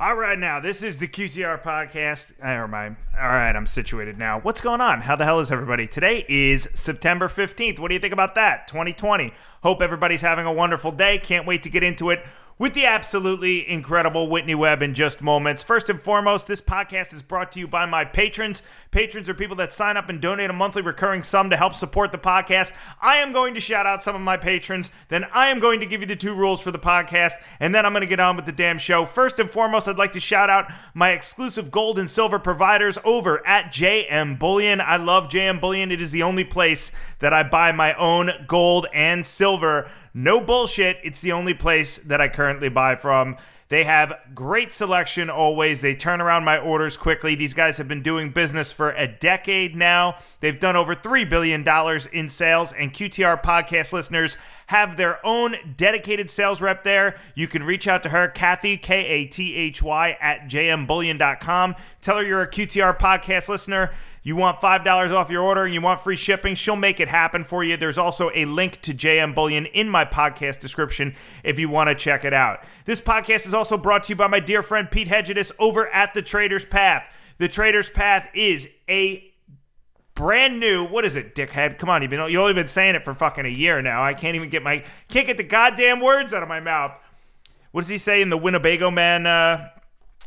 All right, now, this is the QTR Podcast. All right, I'm situated now. What's going on? How the hell is everybody? Today is September 15th. What do you think about that? 2020. Hope everybody's having a wonderful day. Can't wait to get into it with the absolutely incredible Whitney Webb in just moments. First and foremost, this podcast is brought to you by my patrons. Patrons are people that sign up and donate a monthly recurring sum to help support the podcast. I am going to shout out some of my patrons. Then I am going to give you the two rules for the podcast. And then I'm going to get on with the damn show. First and foremost, I'd like to shout out my exclusive gold and silver providers over at JM Bullion. I love JM Bullion. It is the only place that I buy my own gold and silver. No bullshit. It's the only place that I currently buy from. They have great selection always. They turn around my orders quickly. These guys have been doing business for a decade now. They've done over $3 billion in sales, and QTR podcast listeners have their own dedicated sales rep there. You can reach out to her, Kathy, K-A-T-H-Y, at jmbullion.com. Tell her you're a QTR podcast listener. You want $5 off your order and you want free shipping, she'll make it happen for you. There's also a link to JM Bullion in my podcast description if you want to check it out. This podcast is also brought to you by my dear friend Pete Hegedus over at The Trader's Path. The Trader's Path is a brand new, what is it, dickhead? Come on, you've only been saying it for fucking a year now. I can't even get can't get the goddamn words out of my mouth. What does he say in the Winnebago Man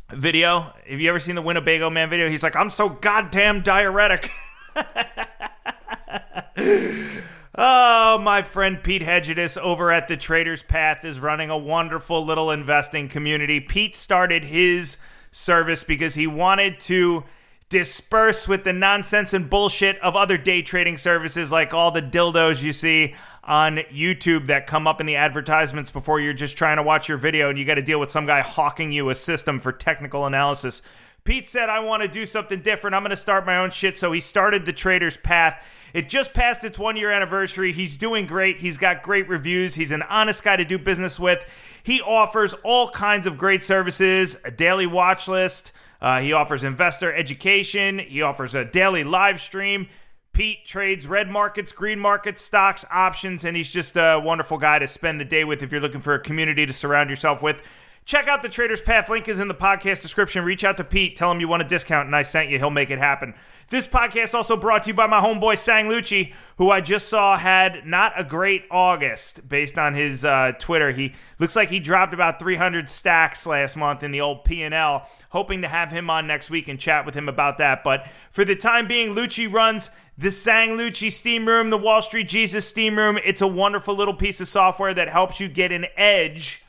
video? Have you ever seen the Winnebago Man video? He's like, I'm so goddamn diuretic. Oh, my friend Pete Hegedus over at The Trader's Path is running a wonderful little investing community. Pete started his service because he wanted to disperse with the nonsense and bullshit of other day trading services like all the dildos you see on YouTube that come up in the advertisements before you're just trying to watch your video and you got to deal with some guy hawking you a system for technical analysis. Pete said, I want to do something different. I'm going to start my own shit. So he started The Trader's Path. It just passed its 1-year anniversary. He's doing great. He's got great reviews. He's an honest guy to do business with. He offers all kinds of great services, a daily watch list. He offers investor education. He offers a daily live stream. Pete trades red markets, green markets, stocks, options, and he's just a wonderful guy to spend the day with if you're looking for a community to surround yourself with. Check out The Trader's Path. Link is in the podcast description. Reach out to Pete. Tell him you want a discount, and I sent you. He'll make it happen. This podcast also brought to you by my homeboy, Sang Lucci, who I just saw had not a great August based on his Twitter. He looks like he dropped about 300 stacks last month in the old P&L, hoping to have him on next week and chat with him about that. But for the time being, Lucci runs the Sang Lucci Steam Room, the Wall Street Jesus Steam Room. It's a wonderful little piece of software that helps you get an edge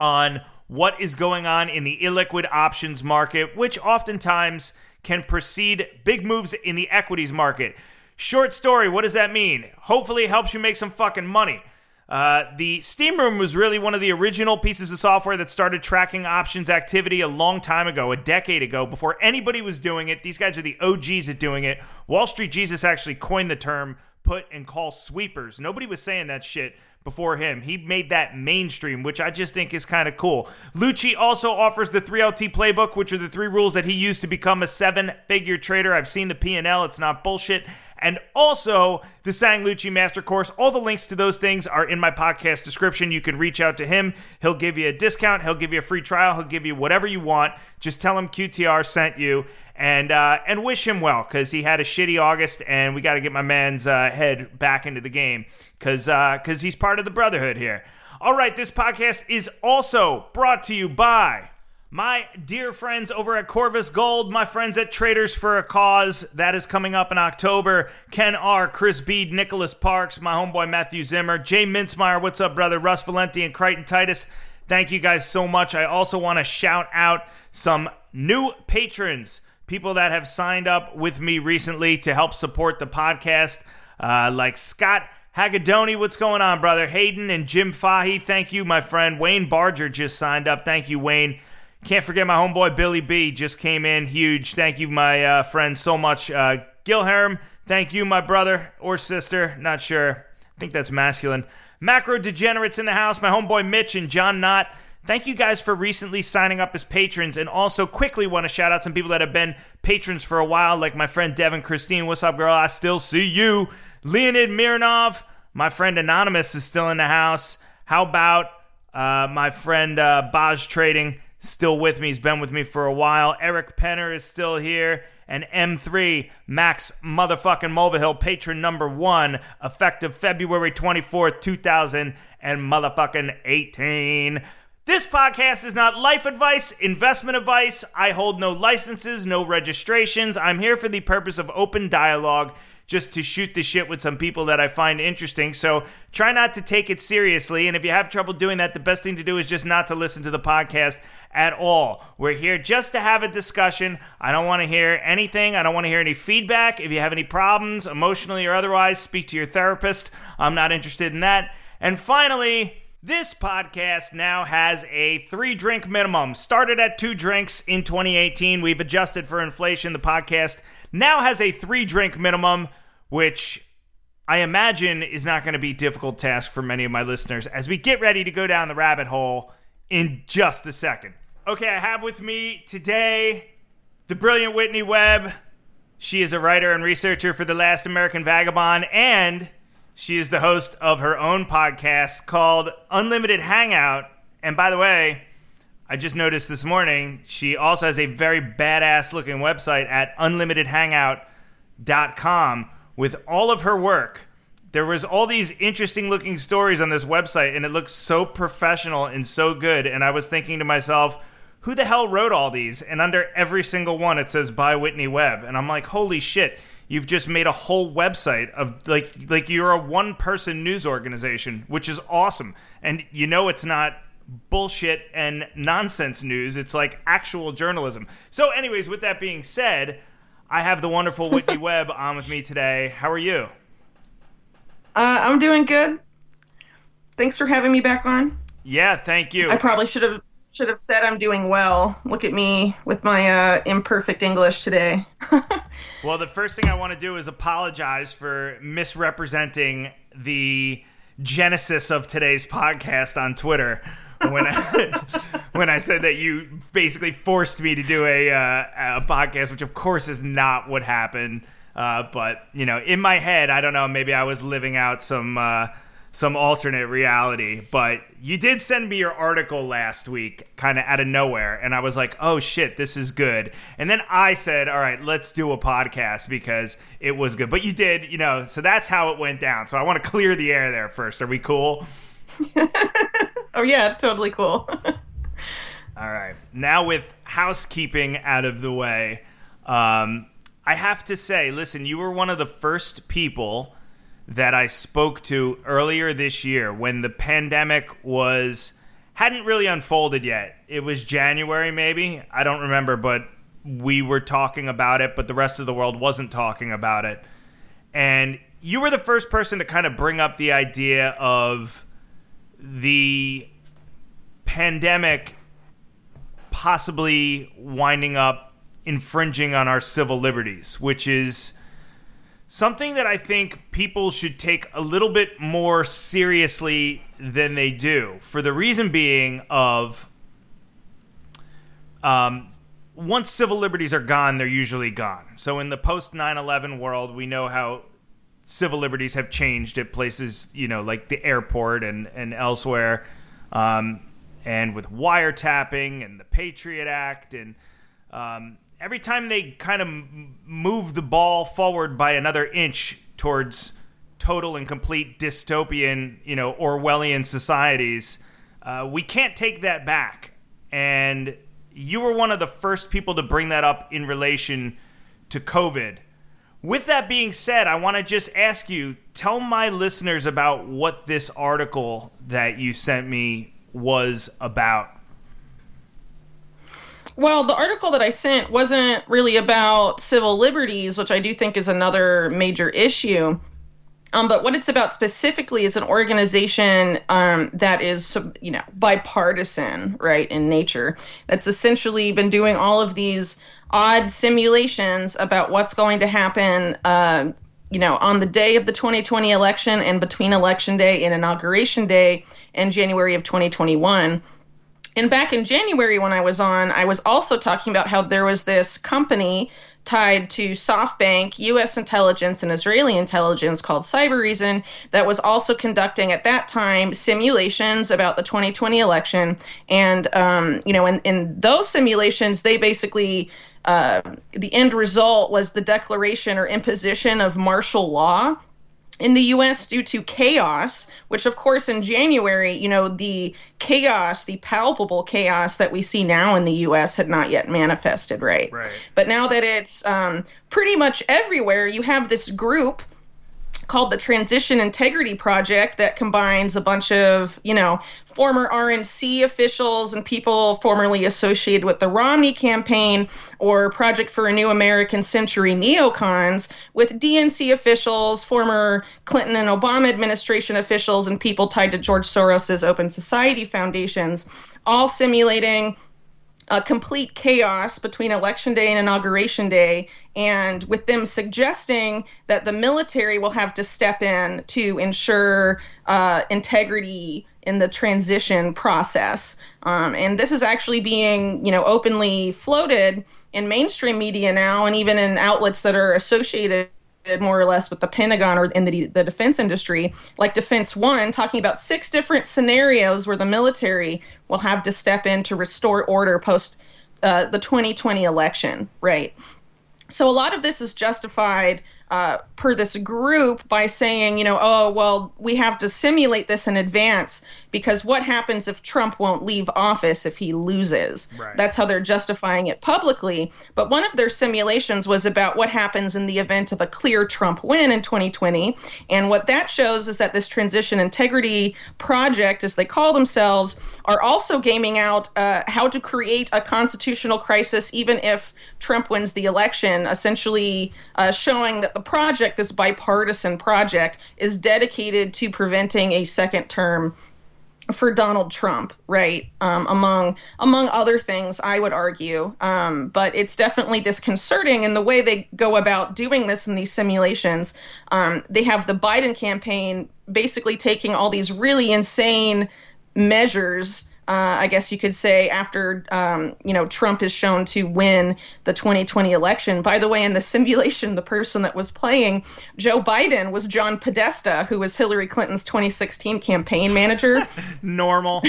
on what is going on in the illiquid options market, which oftentimes can precede big moves in the equities market. Short story, what does that mean? Hopefully it helps you make some fucking money. The Steam Room was really one of the original pieces of software that started tracking options activity a long time ago, a decade ago, before anybody was doing it. These guys are the OGs at doing it. Wall Street Jesus actually coined the term put and call sweepers. Nobody was saying that shit before him. He made that mainstream, which I just think is kind of cool. Lucci also offers the 3LT playbook, which are the 3 rules that he used to become a 7-figure trader. I've seen the P&L. It's not bullshit. And also the Sang Lucci Master Course. All the links to those things are in my podcast description. You can reach out to him. He'll give you a discount. He'll give you a free trial. He'll give you whatever you want. Just tell him QTR sent you and wish him well because he had a shitty August and we got to get my man's head back into the game because he's part of the brotherhood here. All right, this podcast is also brought to you by my dear friends over at Corvus Gold, my friends at Traders for a Cause. That is coming up in October. Ken R., Chris Bede, Nicholas Parks, my homeboy Matthew Zimmer, Jay Mintzmeyer, what's up, brother? Russ Valenti and Crichton Titus. Thank you guys so much. I also want to shout out some new patrons, people that have signed up with me recently to help support the podcast, like Scott Hagedoni, what's going on, brother? Hayden and Jim Fahy, thank you, my friend. Wayne Barger just signed up. Thank you, Wayne. Can't forget my homeboy Billy B just came in huge. Thank you, my friend, so much. Gilherm, thank you, my brother or sister. Not sure. I think that's masculine. Macro Degenerates in the house. My homeboy Mitch and John Knott. Thank you guys for recently signing up as patrons. And also quickly want to shout out some people that have been patrons for a while, like my friend Devin Christine. What's up, girl? I still see you. Leonid Miranov. My friend Anonymous is still in the house. How about my friend Baj Trading? still with me. He's been with me for a while. Eric Penner is still here. And M3, Max motherfucking Mulvihill, patron number 1, effective February 24th, 2018. This podcast is not life advice, investment advice. I hold no licenses, no registrations. I'm here for the purpose of open dialogue, just to shoot the shit with some people that I find interesting. So try not to take it seriously. And if you have trouble doing that, the best thing to do is just not to listen to the podcast at all. We're here just to have a discussion. I don't want to hear anything. I don't want to hear any feedback. If you have any problems, emotionally or otherwise, speak to your therapist. I'm not interested in that. And finally, this podcast now has a 3-drink minimum. Started at 2 drinks in 2018. We've adjusted for inflation. The podcast now has a 3-drink minimum, which I imagine is not going to be a difficult task for many of my listeners as we get ready to go down the rabbit hole in just a second. Okay, I have with me today the brilliant Whitney Webb. She is a writer and researcher for The Last American Vagabond, and she is the host of her own podcast called Unlimited Hangout. And by the way, I just noticed this morning, she also has a very badass looking website at unlimitedhangout.com with all of her work. There was all these interesting looking stories on this website, and it looks so professional and so good. And I was thinking to myself, who the hell wrote all these? And under every single one, it says by Whitney Webb. And I'm like, holy shit. You've just made a whole website of, like you're a one-person news organization, which is awesome. And you know it's not bullshit and nonsense news. It's like actual journalism. So anyways, with that being said, I have the wonderful Whitney Webb on with me today. How are you? I'm doing good. Thanks for having me back on. Yeah, thank you. I probably should have said I'm doing well. Look at me with my imperfect English today. Well, the first thing I want to do is apologize for misrepresenting the genesis of today's podcast on Twitter when I said that you basically forced me to do a podcast, which of course is not what happened. But you know, in my head, I don't know, maybe I was living out some alternate reality, but you did send me your article last week kind of out of nowhere, and I was like, oh shit, this is good. And then I said, all right, let's do a podcast because it was good. But you did, you know, so that's how it went down. So I want to clear the air there first. Are we cool? Oh yeah, totally cool. All right, now with housekeeping out of the way, I have to say, listen, you were one of the first people that I spoke to earlier this year when the pandemic hadn't really unfolded yet. It was January maybe, I don't remember, but we were talking about it, but the rest of the world wasn't talking about it. And you were the first person to kind of bring up the idea of the pandemic possibly winding up infringing on our civil liberties, which is something that I think people should take a little bit more seriously than they do, for the reason being of once civil liberties are gone, they're usually gone. So in the post 9/11 world, we know how civil liberties have changed at places, you know, like the airport and elsewhere, and with wiretapping and the Patriot Act and every time they kind of move the ball forward by another inch towards total and complete dystopian, you know, Orwellian societies, we can't take that back. And you were one of the first people to bring that up in relation to COVID. With that being said, I want to just ask you, tell my listeners about what this article that you sent me was about. Well, the article that I sent wasn't really about civil liberties, which I do think is another major issue. But what it's about specifically is an organization that is, you know, bipartisan, right, in nature, that's essentially been doing all of these odd simulations about what's going to happen, you know, on the day of the 2020 election and between Election Day and Inauguration Day in January of 2021. And back in January when I was on, I was also talking about how there was this company tied to SoftBank, U.S. intelligence, and Israeli intelligence called Cyber Reason that was also conducting at that time simulations about the 2020 election. And, you know, in those simulations, they basically the end result was the declaration or imposition of martial law in the U.S. due to chaos, which, of course, in January, you know, the chaos, the palpable chaos that we see now in the U.S. had not yet manifested, right? Right. But now that it's pretty much everywhere, you have this group called the Transition Integrity Project that combines a bunch of, you know, former RNC officials and people formerly associated with the Romney campaign or Project for a New American Century neocons with DNC officials, former Clinton and Obama administration officials, and people tied to George Soros's Open Society Foundations, all simulating a complete chaos between Election Day and Inauguration Day, and with them suggesting that the military will have to step in to ensure integrity in the transition process. And this is actually being, you know, openly floated in mainstream media now, and even in outlets that are associated more or less with the Pentagon or in the defense industry, like Defense One, talking about 6 different scenarios where the military will have to step in to restore order post the 2020 election, right? So a lot of this is justified per this group by saying, you know, oh, well, we have to simulate this in advance because what happens if Trump won't leave office if he loses? Right. That's how they're justifying it publicly. But one of their simulations was about what happens in the event of a clear Trump win in 2020. And what that shows is that this Transition Integrity Project, as they call themselves, are also gaming out how to create a constitutional crisis even if Trump wins the election, essentially showing that the project, this bipartisan project, is dedicated to preventing a second term for Donald Trump, right? Among other things, I would argue. But it's definitely disconcerting in the way they go about doing this in these simulations. They have the Biden campaign basically taking all these really insane measures, I guess you could say, after, you know, Trump is shown to win the 2020 election. By the way, in the simulation, the person that was playing Joe Biden was John Podesta, who was Hillary Clinton's 2016 campaign manager. Normal.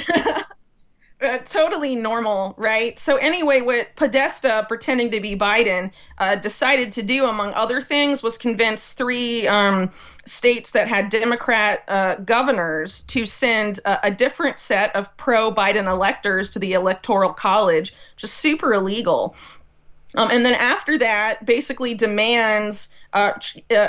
Totally normal, right? So anyway, what Podesta, pretending to be Biden, decided to do, among other things, was convince 3 states that had Democrat governors to send a different set of pro-Biden electors to the Electoral College, just super illegal. And then after that, basically demands,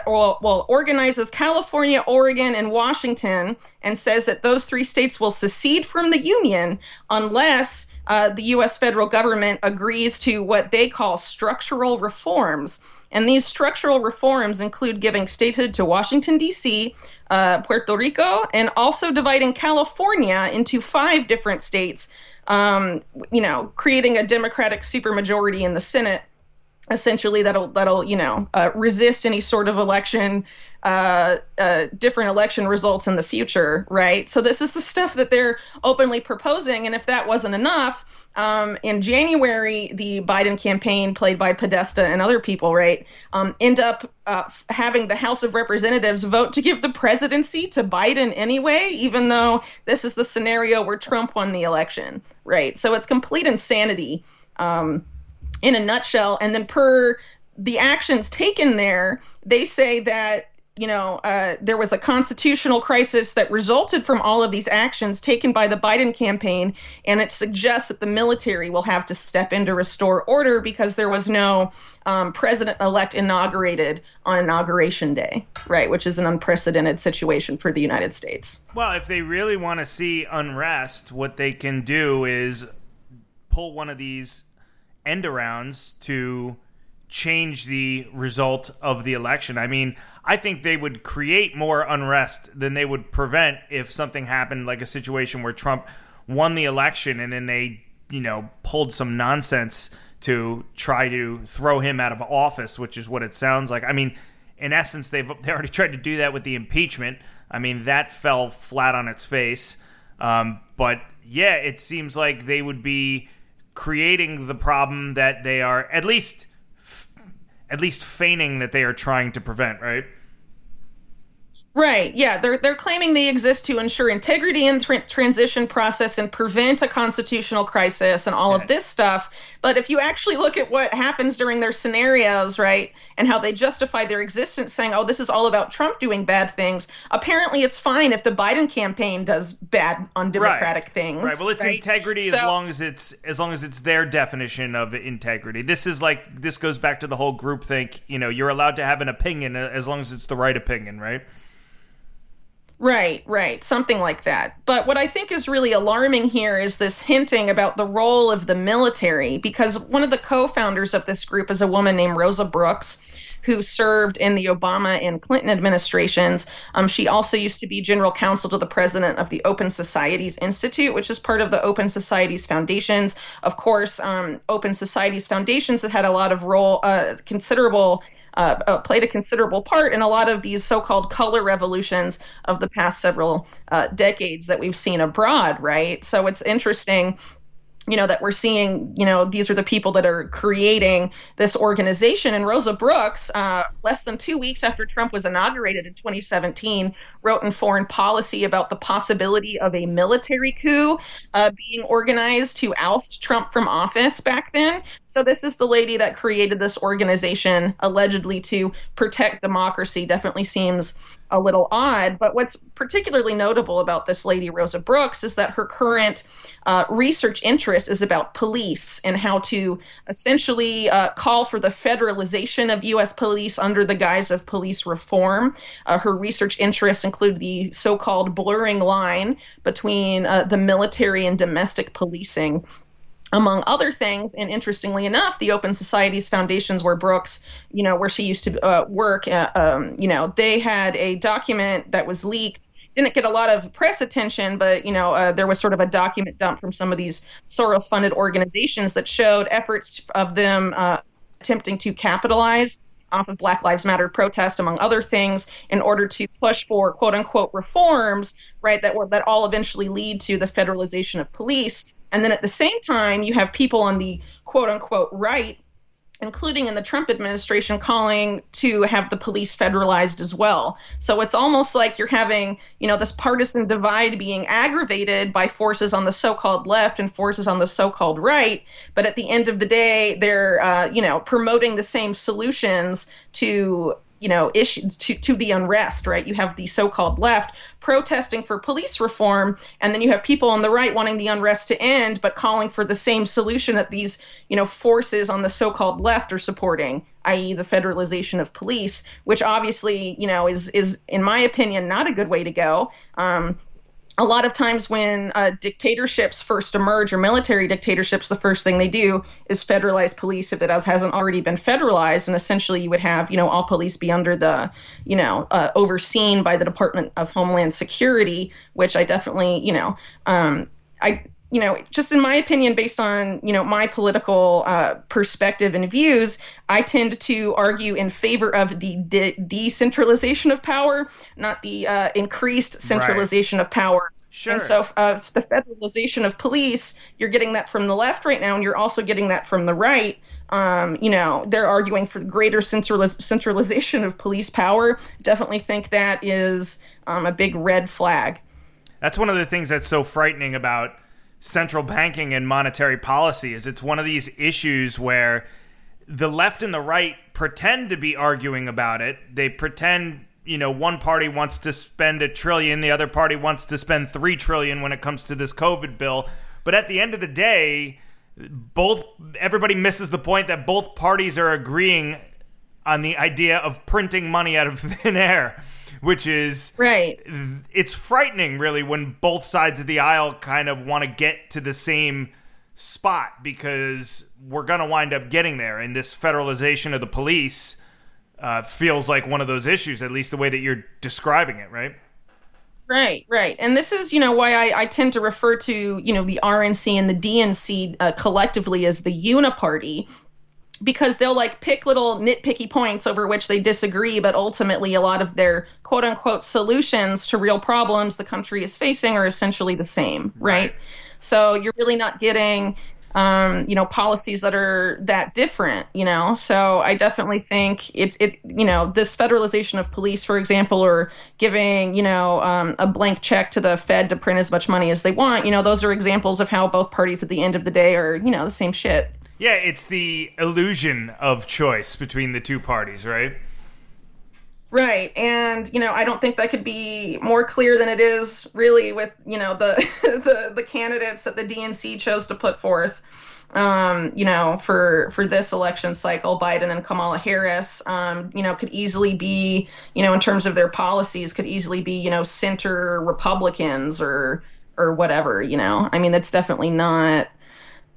organizes California, Oregon, and Washington, and says that those 3 states will secede from the union unless the U.S. federal government agrees to what they call structural reforms. And these structural reforms include giving statehood to Washington, D.C., Puerto Rico, and also dividing California into 5 different states, you know, creating a Democratic supermajority in the Senate, essentially, that'll you know, resist any sort of election, different election results in the future, right? So this is the stuff that they're openly proposing. And if that wasn't enough, in January, the Biden campaign, played by Podesta and other people, right, end up having the House of Representatives vote to give the presidency to Biden anyway, even though this is the scenario where Trump won the election, right? So it's complete insanity, in a nutshell. And then per the actions taken there, they say that, you know, there was a constitutional crisis that resulted from all of these actions taken by the Biden campaign, and it suggests that the military will have to step in to restore order because there was no president-elect inaugurated on Inauguration Day, right, which is an unprecedented situation for the United States. Well, if they really want to see unrest, what they can do is pull one of these end-arounds to change the result of the election. I mean, I think they would create more unrest than they would prevent if something happened, like a situation where Trump won the election and then they, you know, pulled some nonsense to try to throw him out of office, which is what it sounds like. I mean, in essence, they already tried to do that with the impeachment. I mean, that fell flat on its face. But yeah, it seems like they would be creating the problem that they are at least at least feigning that they are trying to prevent, right? Right, yeah. They're claiming they exist to ensure integrity in the transition process and prevent a constitutional crisis and all of this stuff. But if you actually look at what happens during their scenarios, right, and how they justify their existence saying, oh, this is all about Trump doing bad things, apparently it's fine if the Biden campaign does bad, undemocratic things. Right, well, it's integrity as long as it's their definition of integrity. This goes back to the whole groupthink, you know, you're allowed to have an opinion as long as it's the right opinion, right? Right. Something like that. But what I think is really alarming here is this hinting about the role of the military, because one of the co-founders of this group is a woman named Rosa Brooks, who served in the Obama and Clinton administrations. She also used to be general counsel to the president of the Open Societies Institute, which is part of the Open Societies Foundations. Of course, Open Societies Foundations had played a considerable part in a lot of these so-called color revolutions of the past several decades that we've seen abroad, right? So it's interesting, you know, that we're seeing, you know, these are the people that are creating this organization. And Rosa Brooks, less than 2 weeks after Trump was inaugurated in 2017, wrote in Foreign Policy about the possibility of a military coup being organized to oust Trump from office back then. So this is the lady that created this organization allegedly to protect democracy. Definitely seems a little odd. But what's particularly notable about this lady, Rosa Brooks, is that her current research interest is about police and how to essentially call for the federalization of U.S. police under the guise of police reform. Her research interests include the so-called blurring line between the military and domestic policing, among other things. And interestingly enough, the Open Societies Foundations, where Brooks, you know, where she used to work, you know, they had a document that was leaked. Didn't get a lot of press attention, but, you know, there was sort of a document dump from some of these Soros-funded organizations that showed efforts of them attempting to capitalize off of Black Lives Matter protest, among other things, in order to push for, quote unquote, reforms, right, that all eventually lead to the federalization of police. And then at the same time, you have people on the, quote unquote, right, including in the Trump administration, calling to have the police federalized as well. So it's almost like you're having, you know, this partisan divide being aggravated by forces on the so-called left and forces on the so-called right. But at the end of the day, they're, you know, promoting the same solutions to, you know, issues to the unrest, right? You have the so-called left protesting for police reform, and then you have people on the right wanting the unrest to end, but calling for the same solution that these, you know, forces on the so-called left are supporting, i.e. the federalization of police, which obviously, you know, is in my opinion, not a good way to go. A lot of times when dictatorships first emerge, or military dictatorships, the first thing they do is federalize police if it hasn't already been federalized. And essentially you would have, you know, all police be under the, you know, overseen by the Department of Homeland Security, which I definitely, you know, you know, just in my opinion, based on, you know, my political perspective and views, I tend to argue in favor of the decentralization of power, not the increased centralization of power. Sure. And so the federalization of police, you're getting that from the left right now, and you're also getting that from the right. You know, they're arguing for greater centralization of police power. Definitely think that is a big red flag. That's one of the things that's so frightening about central banking and monetary policy is it's one of these issues where the left and the right pretend to be arguing about it. They pretend, you know, one party wants to spend $1 trillion, the other party wants to spend $3 trillion when it comes to this COVID bill. But at the end of the day, everybody misses the point that both parties are agreeing on the idea of printing money out of thin air. Which is, right, it's frightening, really, when both sides of the aisle kind of want to get to the same spot, because we're going to wind up getting there. And this federalization of the police feels like one of those issues, at least the way that you're describing it, right? Right. And this is, you know, why I tend to refer to, you know, the RNC and the DNC collectively as the uniparty, because they'll like pick little nitpicky points over which they disagree, but ultimately a lot of their quote unquote solutions to real problems the country is facing are essentially the same, right? So you're really not getting policies that are that different, So I definitely think this federalization of police, for example, or giving, a blank check to the Fed to print as much money as they want, those are examples of how both parties at the end of the day are, the same shit. Yeah, it's the illusion of choice between the two parties, right? Right. And, I don't think that could be more clear than it is really with, the candidates that the DNC chose to put forth, for this election cycle. Biden and Kamala Harris, could easily be, in terms of their policies, could easily be, center Republicans or whatever, I mean, that's definitely not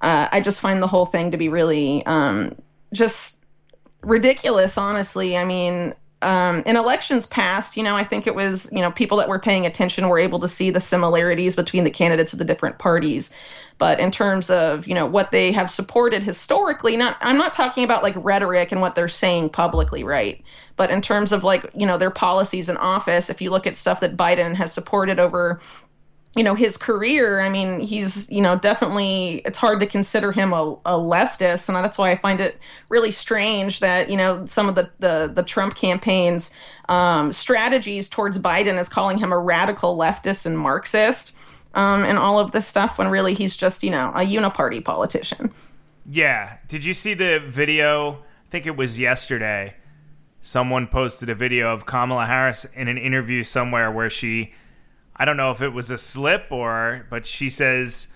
I just find the whole thing to be really just ridiculous, honestly. I mean, in elections past, I think it was, people that were paying attention were able to see the similarities between the candidates of the different parties. But in terms of, what they have supported historically, I'm not talking about like rhetoric and what they're saying publicly, right? But in terms of like, their policies in office, if you look at stuff that Biden has supported over, his career, I mean, he's, definitely, it's hard to consider him a leftist. And that's why I find it really strange that, some of the Trump campaign's strategies towards Biden is calling him a radical leftist and Marxist and all of this stuff when really he's just, a uniparty politician. Yeah. Did you see the video? I think it was yesterday. Someone posted a video of Kamala Harris in an interview somewhere where she, I don't know if it was a slip but she says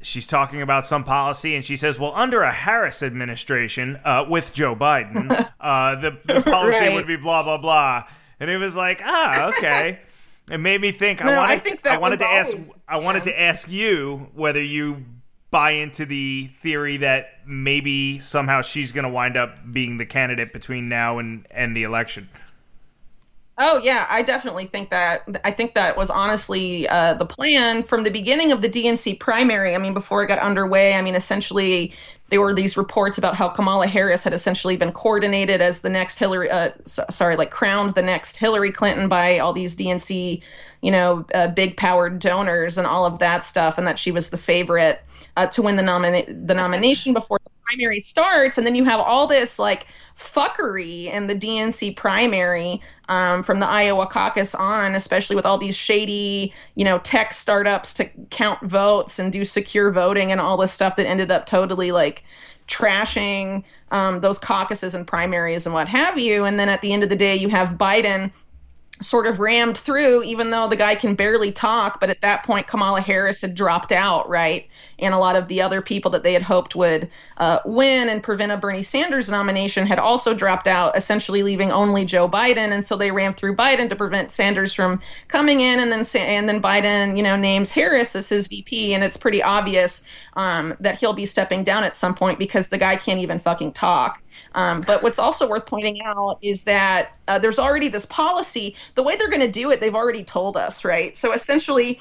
she's talking about some policy and she says, well, under a Harris administration with Joe Biden, the policy right. would be blah, blah, blah. And it was like, okay. It made me think, I wanted to ask you whether you buy into the theory that maybe somehow she's going to wind up being the candidate between now and the election. Oh, yeah, I definitely think that. I think that was honestly the plan from the beginning of the DNC primary. I mean, before it got underway, I mean, essentially there were these reports about how Kamala Harris had essentially been coordinated as the next Hillary, crowned the next Hillary Clinton by all these DNC, big powered donors and all of that stuff, and that she was the favorite to win the nomination before the primary starts. And then you have all this like fuckery in the DNC primary from the Iowa caucus on, especially with all these shady, tech startups to count votes and do secure voting and all this stuff that ended up totally like trashing those caucuses and primaries and what have you. And then at the end of the day, you have Biden sort of rammed through, even though the guy can barely talk. But at that point, Kamala Harris had dropped out, right? And a lot of the other people that they had hoped would win and prevent a Bernie Sanders nomination had also dropped out, essentially leaving only Joe Biden. And so they rammed through Biden to prevent Sanders from coming in. And then Biden, names Harris as his VP. And it's pretty obvious that he'll be stepping down at some point because the guy can't even fucking talk. But what's also worth pointing out is that there's already this policy. The way they're going to do it, they've already told us, right? So essentially,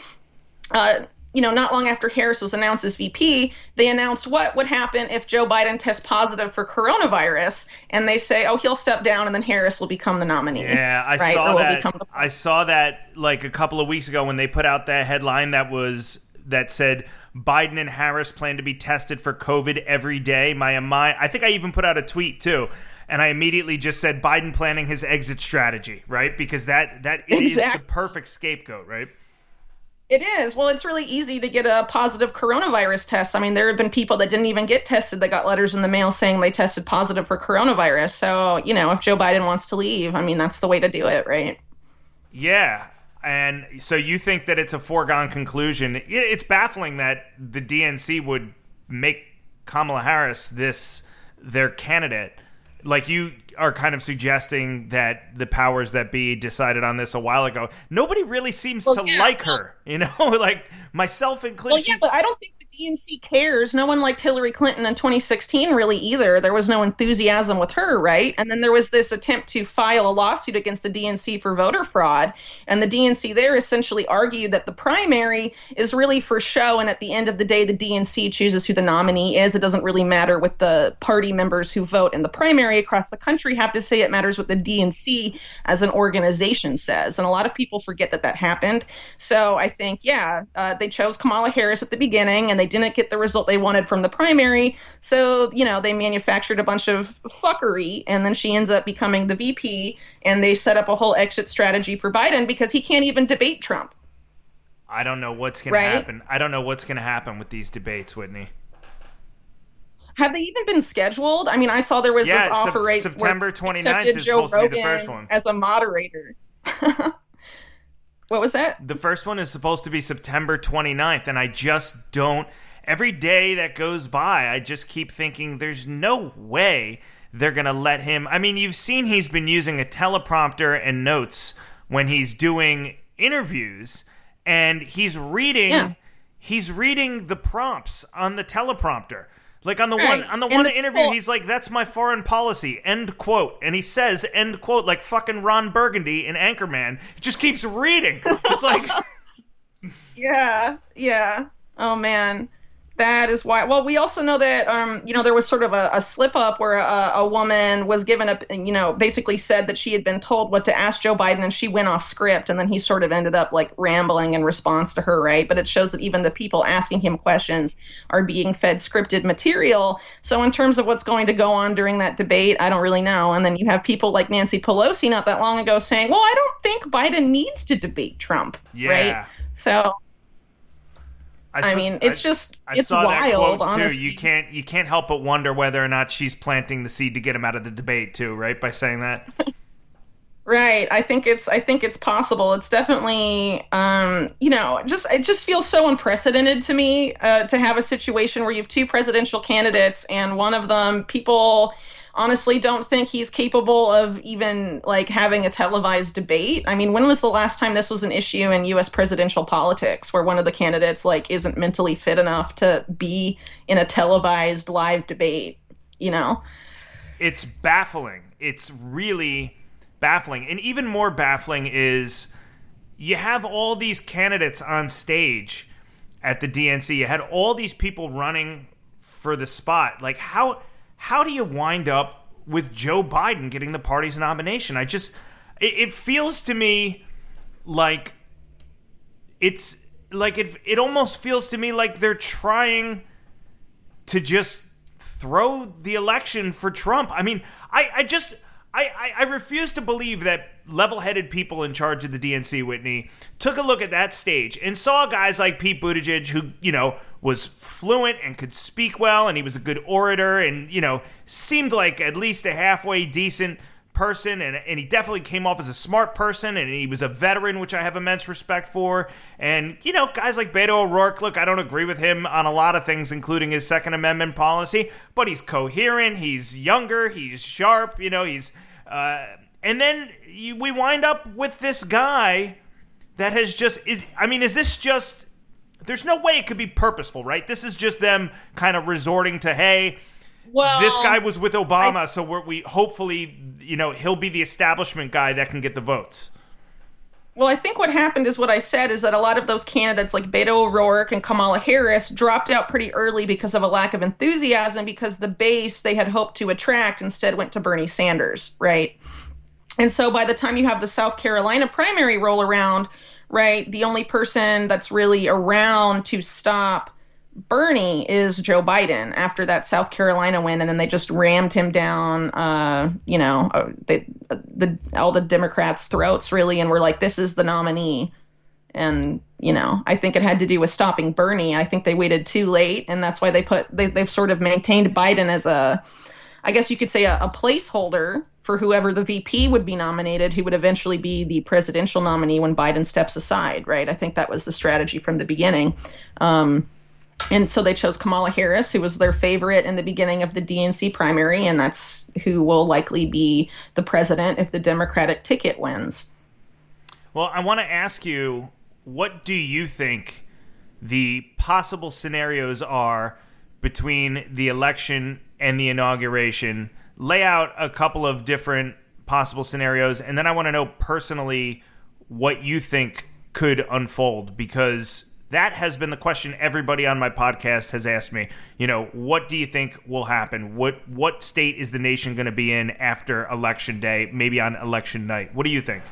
not long after Harris was announced as VP, they announced what would happen if Joe Biden tests positive for coronavirus, and they say, oh, he'll step down, and then Harris will become the nominee. Yeah, I saw that like a couple of weeks ago when they put out that headline that said Biden and Harris plan to be tested for COVID every day. I think I even put out a tweet too, and I immediately just said Biden planning his exit strategy, right? Because that is the perfect scapegoat, right? It is. Well, it's really easy to get a positive coronavirus test. I mean, there have been people that didn't even get tested that got letters in the mail saying they tested positive for coronavirus. So, if Joe Biden wants to leave, I mean, that's the way to do it, right? Yeah. And so you think that it's a foregone conclusion. It's baffling that the DNC would make Kamala Harris their candidate. Like you are kind of suggesting that the powers that be decided on this a while ago. Nobody really seems to like her, like myself included. Well, yeah, but I don't think the DNC cares. No one liked Hillary Clinton in 2016 really either. There was no enthusiasm with her, right? And then there was this attempt to file a lawsuit against the DNC for voter fraud. And the DNC there essentially argued that the primary is really for show. And at the end of the day, the DNC chooses who the nominee is. It doesn't really matter what the party members who vote in the primary across the country have to say. It matters what the DNC as an organization says. And a lot of people forget that happened. So I think, they chose Kamala Harris at the beginning and they They didn't get the result they wanted from the primary. So, you know, they manufactured a bunch of fuckery, and then she ends up becoming the VP, and they set up a whole exit strategy for Biden because he can't even debate Trump. I don't know what's going to happen. I don't know what's going to happen with these debates, Whitney. Have they even been scheduled? I mean, I saw there was this offer right September 29th is supposed to be the first one as a moderator. What was that? The first one is supposed to be September 29th, and I just don't. Every day that goes by, I just keep thinking there's no way they're going to let him. I mean, you've seen he's been using a teleprompter and notes when he's doing interviews, and he's reading the prompts on the teleprompter. Like on the one interview, he's like, "That's my foreign policy," end quote, and he says end quote like fucking Ron Burgundy in Anchorman. He just keeps reading. It's like, yeah. Oh man, that is why. Well, we also know that you know, there was sort of a slip up where a woman was given a, you know, basically said that she had been told what to ask Joe Biden, and she went off script, and then he sort of ended up like rambling in response to her, right? But it shows that even the people asking him questions are being fed scripted material. So in terms of what's going to go on during that debate, I don't really know. And then you have people like Nancy Pelosi not that long ago saying, well, I don't think Biden needs to debate Trump, right? So I mean, it's wild. I saw that quote, honestly. Too. You can't help but wonder whether or not she's planting the seed to get him out of the debate too, right? By saying that. Right. I think it's possible. It's definitely, you know, it just feels so unprecedented to me to have a situation where you have two presidential candidates and one of them, people honestly don't think he's capable of even like having a televised debate. I mean, when was the last time this was an issue in US presidential politics where one of the candidates like isn't mentally fit enough to be in a televised live debate, you know? It's baffling. It's really baffling. And even more baffling is you have all these candidates on stage at the DNC. You had all these people running for the spot. Like how do you wind up with Joe Biden getting the party's nomination? I just, it feels to me like it's like it almost feels to me like they're trying to just throw the election for Trump. I mean, I refuse to believe that level-headed people in charge of the DNC, Whitney, took a look at that stage and saw guys like Pete Buttigieg, who, you know, was fluent and could speak well, and he was a good orator and, you know, seemed like at least a halfway decent person, and he definitely came off as a smart person, and he was a veteran, which I have immense respect for, and, you know, guys like Beto O'Rourke, look, I don't agree with him on a lot of things, including his Second Amendment policy, but he's coherent, he's younger, he's sharp, you know, he's... and then we wind up with this guy that has just... is this just... There's no way it could be purposeful, right? This is just them kind of resorting to, hey, well, this guy was with Obama, so we hopefully, you know, he'll be the establishment guy that can get the votes. Well, I think what happened is what I said is that a lot of those candidates like Beto O'Rourke and Kamala Harris dropped out pretty early because of a lack of enthusiasm, because the base they had hoped to attract instead went to Bernie Sanders, right? And so by the time you have the South Carolina primary roll around, right, the only person that's really around to stop Bernie is Joe Biden after that South Carolina win. And then they just rammed him down, you know, all the Democrats' throats, really. And we're like, this is the nominee. And, you know, I think it had to do with stopping Bernie. I think they waited too late. And that's why they've sort of maintained Biden as a, I guess you could say, a placeholder for whoever the VP would be nominated, who would eventually be the presidential nominee when Biden steps aside, right? I think that was the strategy from the beginning. And so they chose Kamala Harris, who was their favorite in the beginning of the DNC primary, and that's who will likely be the president if the Democratic ticket wins. Well, I want to ask you, what do you think the possible scenarios are between the election and the inauguration? Lay out a couple of different possible scenarios, and then I want to know personally what you think could unfold, because that has been the question everybody on my podcast has asked me. You know, what do you think will happen? What state is the nation going to be in after Election Day, maybe on Election Night? What do you think?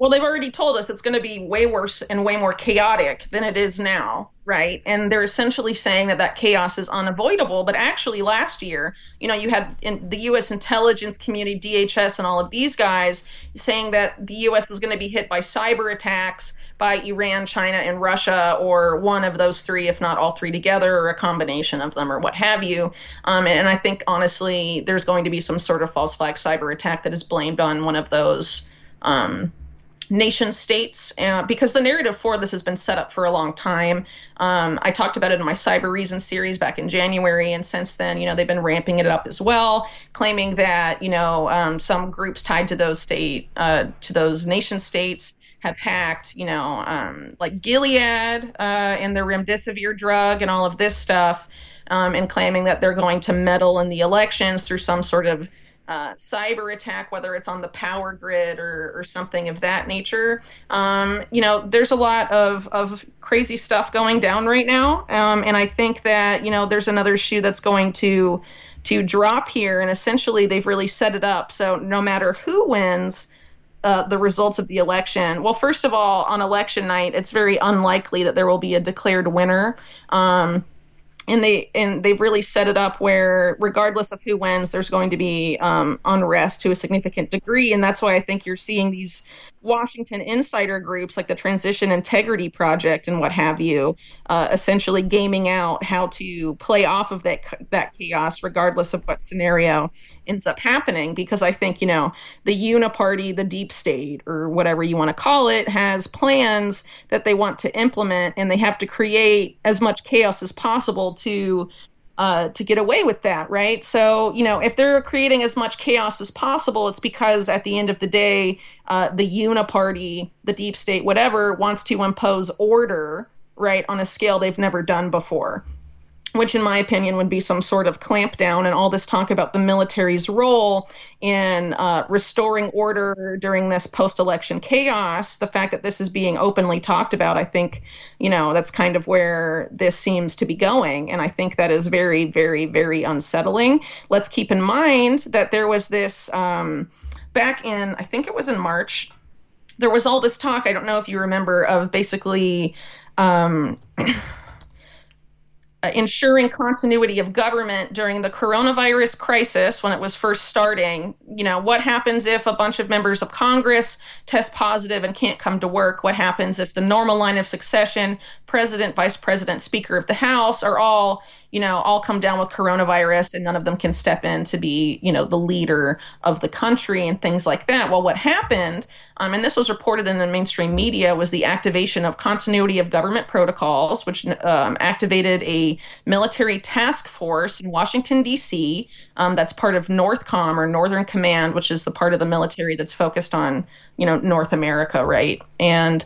Well, they've already told us it's going to be way worse and way more chaotic than it is now, right? And they're essentially saying that that chaos is unavoidable. But actually last year, you know, you had in the U.S. intelligence community, DHS and all of these guys saying that the U.S. was going to be hit by cyber attacks by Iran, China, and Russia, or one of those three, if not all three together, or a combination of them, or what have you. And I think, honestly, there's going to be some sort of false flag cyber attack that is blamed on one of those nation states, because the narrative for this has been set up for a long time. I talked about it in my Cyber Reason series back in January, and since then, you know, they've been ramping it up as well, claiming that, you know, some groups tied to those nation states have hacked, you know, like Gilead and their remdesivir drug and all of this stuff, and claiming that they're going to meddle in the elections through some sort of cyber attack, whether it's on the power grid or something of that nature. You know, there's a lot of crazy stuff going down right now. And I think that, you know, there's another shoe that's going to drop here. And essentially, they've really set it up. So no matter who wins the results of the election, well, first of all, on election night, it's very unlikely that there will be a declared winner. And they've really set it up where regardless of who wins, there's going to be unrest to a significant degree. And that's why I think you're seeing these Washington insider groups like the Transition Integrity Project and what have you, essentially gaming out how to play off of that chaos regardless of what scenario ends up happening. Because I think, you know, the uniparty, the deep state, or whatever you want to call it, has plans that they want to implement, and they have to create as much chaos as possible to get away with that, right? So, you know, if they're creating as much chaos as possible, it's because at the end of the day, the uniparty, the deep state, whatever, wants to impose order, right, on a scale they've never done before, which in my opinion would be some sort of clampdown. And all this talk about the military's role in restoring order during this post-election chaos, the fact that this is being openly talked about, I think, you know, that's kind of where this seems to be going. And I think that is very, very, very unsettling. Let's keep in mind that there was this, back in, I think it was in March, there was all this talk, I don't know if you remember, of basically ensuring continuity of government during the coronavirus crisis when it was first starting. You know, what happens if a bunch of members of Congress test positive and can't come to work? What happens if the normal line of succession, president, vice president, speaker of the House, are all, you know, all come down with coronavirus and none of them can step in to be, you know, the leader of the country and things like that? Well, what happened, and this was reported in the mainstream media, was the activation of continuity of government protocols, which activated a military task force in Washington, D.C. That's part of NORTHCOM, or Northern Command, which is the part of the military that's focused on, you know, North America, right? And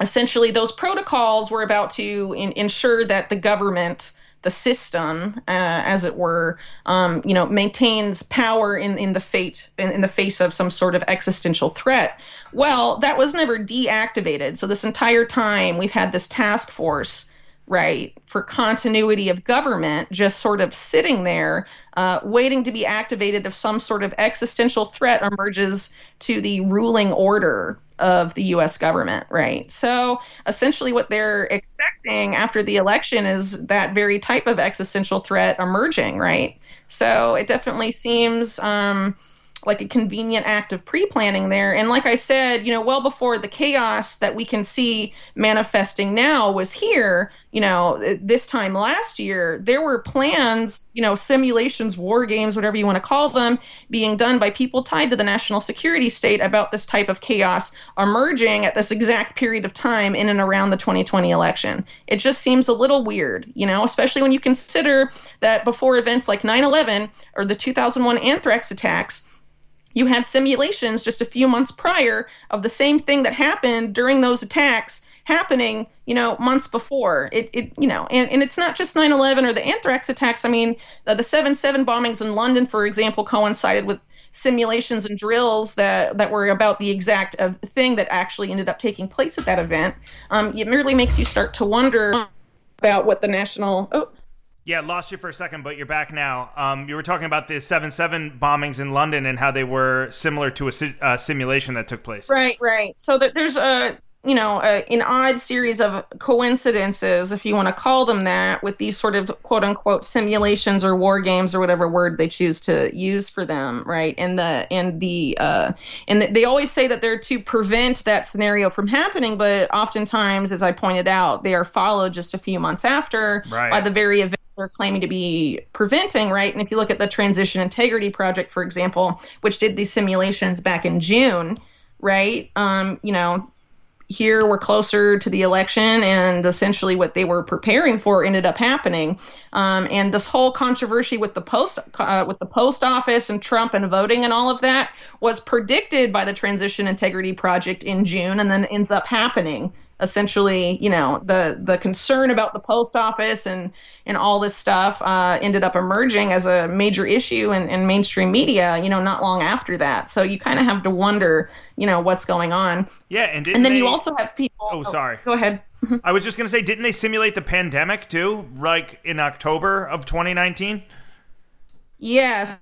essentially those protocols were about to ensure that the government, the system, as it were, you know, maintains power in the face of some sort of existential threat. Well, that was never deactivated. So this entire time we've had this task force, right, for continuity of government just sort of sitting there, waiting to be activated if some sort of existential threat emerges to the ruling order of the U.S. government, right? So essentially what they're expecting after the election is that very type of existential threat emerging, right? So it definitely seems like a convenient act of pre-planning there. And like I said, you know, well before the chaos that we can see manifesting now was here, you know, this time last year, there were plans, you know, simulations, war games, whatever you want to call them, being done by people tied to the national security state about this type of chaos emerging at this exact period of time in and around the 2020 election. It just seems a little weird, you know, especially when you consider that before events like 9/11 or the 2001 anthrax attacks, you had simulations just a few months prior of the same thing that happened during those attacks happening, you know, months before. It you know, and it's not just 9/11 or the anthrax attacks. I mean, the 7/7 bombings in London, for example, coincided with simulations and drills that were about the exact thing that actually ended up taking place at that event. It merely makes you start to wonder about what the national Yeah, lost you for a second, but you're back now. You were talking about the 7/7 bombings in London and how they were similar to a simulation that took place. Right. So that there's an odd series of coincidences, if you want to call them that, with these sort of quote unquote simulations or war games or whatever word they choose to use for them, right? And they always say that they're to prevent that scenario from happening, but oftentimes, as I pointed out, they are followed just a few months after by the very event they're claiming to be preventing, right? And if you look at the Transition Integrity Project, for example, which did these simulations back in June, right? Here we're closer to the election, and essentially what they were preparing for ended up happening. And this whole controversy with the post office and Trump and voting and all of that was predicted by the Transition Integrity Project in June, and then ends up happening. Essentially, the concern about the post office and all this stuff ended up emerging as a major issue in mainstream media, not long after that. So you kind of have to wonder, what's going on. Yeah. And then you also have people. Oh, sorry. Go ahead. I was just going to say, didn't they simulate the pandemic too, like in October of 2019? Yes.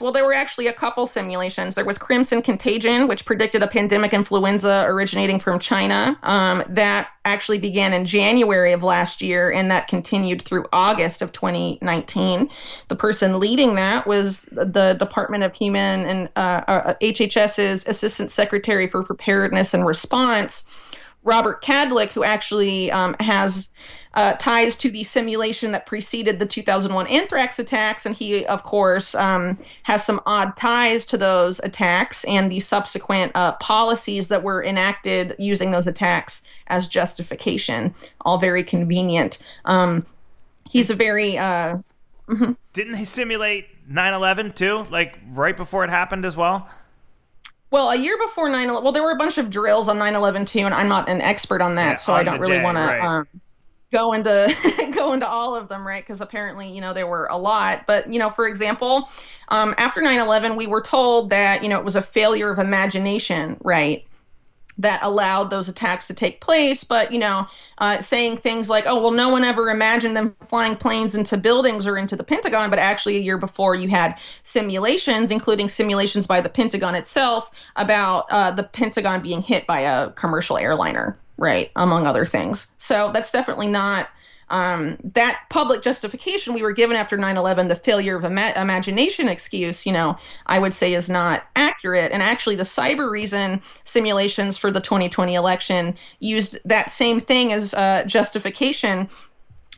Well, there were actually a couple simulations. There was Crimson Contagion, which predicted a pandemic influenza originating from China. That actually began in January of last year, and that continued through August of 2019. The person leading that was the Department of Human and HHS's Assistant Secretary for Preparedness and Response, Robert Kadlec, who actually has ties to the simulation that preceded the 2001 anthrax attacks. And he, of course, has some odd ties to those attacks and the subsequent policies that were enacted using those attacks as justification. All very convenient. He's a very... Didn't they simulate 9/11 too? Like right before it happened as well? Well, a year before 9/11, there were a bunch of drills on 9/11 too, and I'm not an expert on that, so I don't really want to go into all of them, right? Because apparently, there were a lot. But for example, after 9/11, we were told that it was a failure of imagination, right? That allowed those attacks to take place. But, saying things like, oh, well, no one ever imagined them flying planes into buildings or into the Pentagon. But actually, a year before, you had simulations, including simulations by the Pentagon itself about the Pentagon being hit by a commercial airliner, right, among other things. So that's definitely not that public justification we were given after 9/11, the failure of imagination excuse, I would say is not accurate. And actually, the Cyber Reason simulations for the 2020 election used that same thing as justification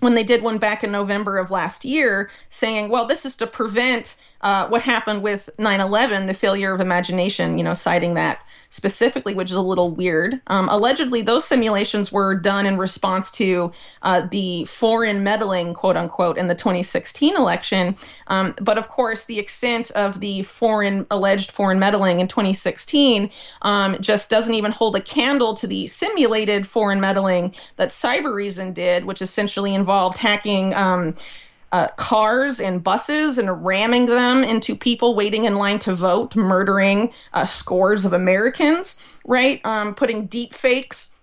when they did one back in November of last year, saying, well, this is to prevent what happened with 9/11, the failure of imagination, citing that specifically, which is a little weird. Allegedly, those simulations were done in response to the foreign meddling, quote unquote, in the 2016 election. But of course, the extent of the alleged foreign meddling in 2016 just doesn't even hold a candle to the simulated foreign meddling that Cyber Reason did, which essentially involved hacking cars and buses and ramming them into people waiting in line to vote, murdering scores of Americans, right? Putting deep fakes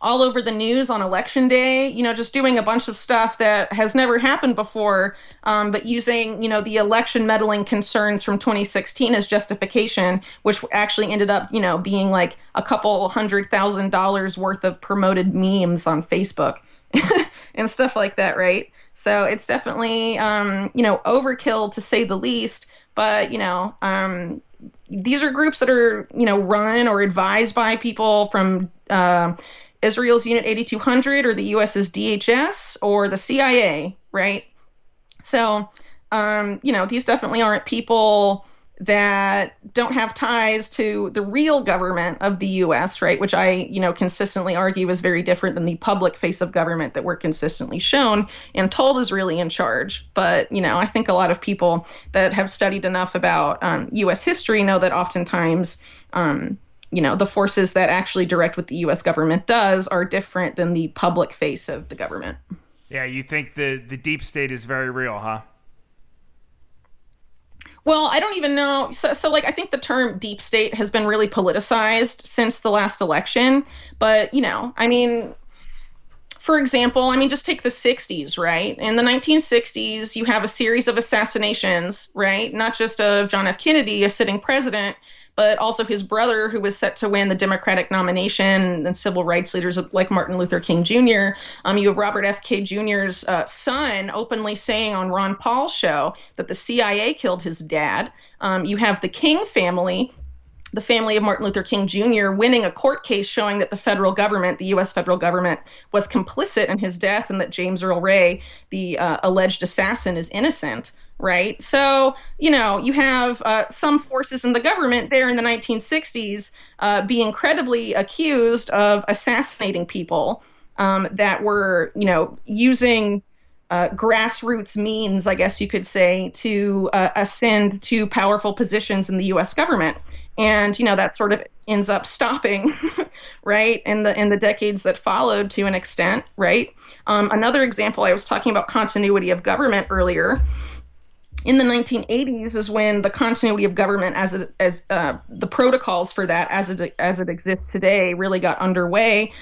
all over the news on election day, just doing a bunch of stuff that has never happened before, but using, the election meddling concerns from 2016 as justification, which actually ended up, being like a couple $100,000 worth of promoted memes on Facebook and stuff like that, right? So it's definitely, overkill to say the least. But, these are groups that are, run or advised by people from Israel's Unit 8200 or the U.S.'s DHS or the CIA, right? So, these definitely aren't people that don't have ties to the real government of the U.S., right, which I, consistently argue is very different than the public face of government that we're consistently shown and told is really in charge. But, I think a lot of people that have studied enough about U.S. history know that oftentimes, the forces that actually direct what the U.S. government does are different than the public face of the government. Yeah, you think the deep state is very real, huh? Well, I don't even know. So I think the term deep state has been really politicized since the last election. But, For example, I mean, just take the 60s, right? In the 1960s, you have a series of assassinations, right? Not just of John F. Kennedy, a sitting president, but also his brother, who was set to win the Democratic nomination, and civil rights leaders like Martin Luther King Jr. You have Robert F. K. Jr.'s son openly saying on Ron Paul's show that the CIA killed his dad. You have the King family, the family of Martin Luther King Jr., winning a court case showing that the federal government, the U.S. federal government, was complicit in his death, and that James Earl Ray, the alleged assassin, is innocent. Right. So, you know, you have some forces in the government there in the 1960s be incredibly accused of assassinating people that were, you know, using grassroots means, I guess you could say, to ascend to powerful positions in the U.S. government. And, you know, that sort of ends up stopping, right, in the decades that followed to an extent. Right. Another example, I was talking about continuity of government earlier. In the 1980s is when the continuity of government as the protocols for that as it exists today really got underway,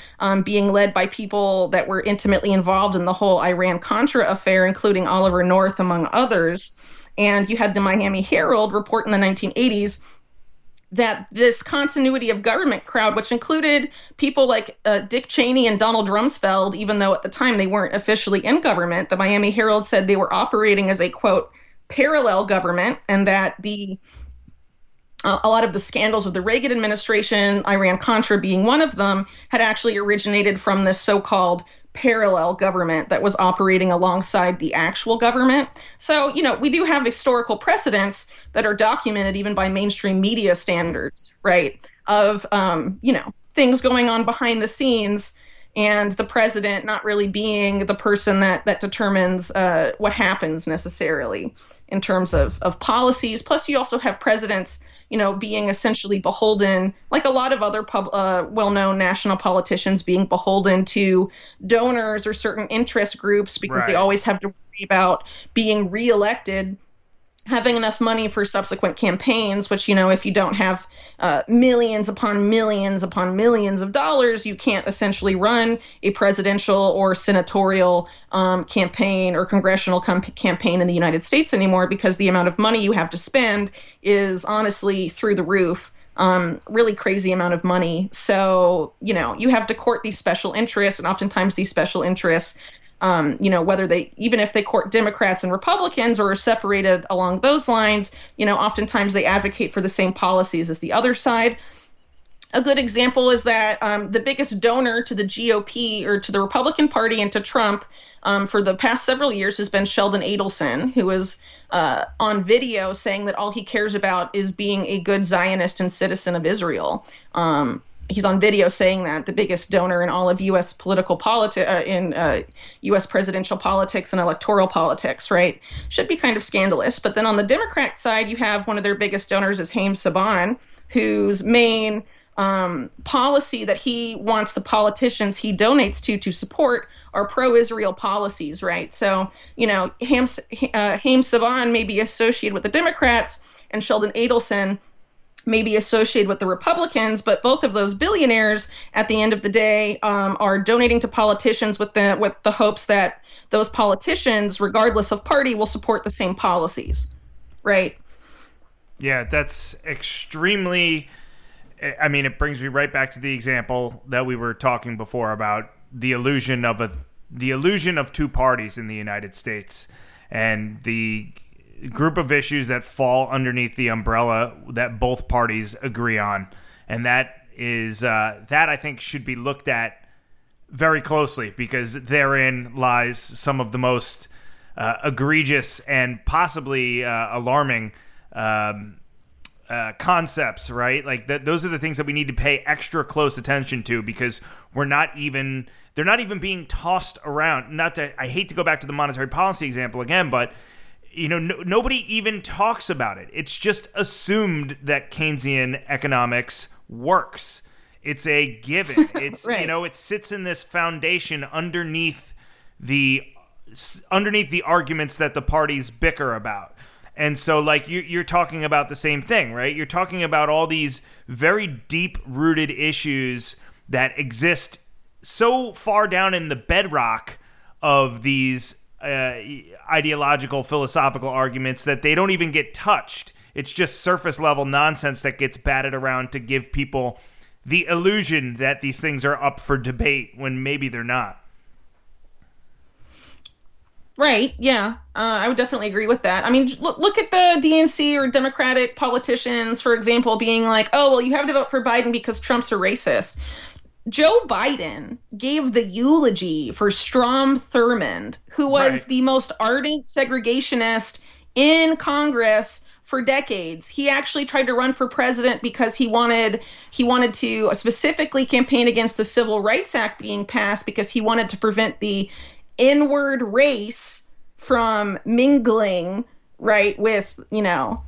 being led by people that were intimately involved in the whole Iran-Contra affair, including Oliver North, among others. And you had the Miami Herald report in the 1980s that this continuity of government crowd, which included people like Dick Cheney and Donald Rumsfeld, even though at the time they weren't officially in government, the Miami Herald said they were operating as a, quote, parallel government, and that a lot of the scandals of the Reagan administration, Iran-Contra being one of them, had actually originated from this so-called parallel government that was operating alongside the actual government. So, you know, we do have historical precedents that are documented even by mainstream media standards, right, of, you know, things going on behind the scenes and the president not really being the person that determines what happens necessarily in terms of policies. Plus, you also have presidents, you know, being essentially beholden, like a lot of other well-known national politicians, being beholden to donors or certain interest groups because Right. They always have to worry about being reelected, having enough money for subsequent campaigns, which, you know, if you don't have millions upon millions upon millions of dollars, you can't essentially run a presidential or senatorial campaign or congressional campaign in the United States anymore, because the amount of money you have to spend is honestly through the roof, really crazy amount of money. So, you know, you have to court these special interests, and oftentimes these special interests, you know, whether they, even if they court Democrats and Republicans or are separated along those lines, you know, oftentimes they advocate for the same policies as the other side. A good example is that the biggest donor to the GOP or to the Republican Party and to Trump for the past several years has been Sheldon Adelson, who is on video saying that all he cares about is being a good Zionist and citizen of Israel. He's on video saying that, the biggest donor in all of U.S. U.S. presidential politics and electoral politics, right? Should be kind of scandalous. But then on the Democrat side, you have one of their biggest donors is Haim Saban, whose main policy that he wants the politicians he donates to support are pro-Israel policies, right? So, you know, Haim Saban may be associated with the Democrats, and Sheldon Adelson may be associated with the Republicans, but both of those billionaires at the end of the day are donating to politicians with the hopes that those politicians, regardless of party, will support the same policies, right? Yeah, that's extremely, I mean, it brings me right back to the example that we were talking before about the illusion of two parties in the United States, and the group of issues that fall underneath the umbrella that both parties agree on. And that is that I think should be looked at very closely, because therein lies some of the most egregious and possibly alarming concepts, right? Like those are the things that we need to pay extra close attention to, because they're not even being tossed around. I hate to go back to the monetary policy example again, but you know, nobody even talks about it. It's just assumed that Keynesian economics works. It's a given. It's right. You know, it sits in this foundation underneath the arguments that the parties bicker about. And so, like, you're talking about the same thing, right? You're talking about all these very deep-rooted issues that exist so far down in the bedrock of these ideological, philosophical arguments that they don't even get touched. It's just surface-level nonsense that gets batted around to give people the illusion that these things are up for debate when maybe they're not. Right, yeah. I would definitely agree with that. I mean, look at the DNC or Democratic politicians, for example, being like, oh, well, you have to vote for Biden because Trump's a racist. Joe Biden gave the eulogy for Strom Thurmond, who was the most ardent segregationist in Congress for decades. He actually tried to run for president because he wanted to specifically campaign against the Civil Rights Act being passed because he wanted to prevent the N-word race from mingling, right, with, you know,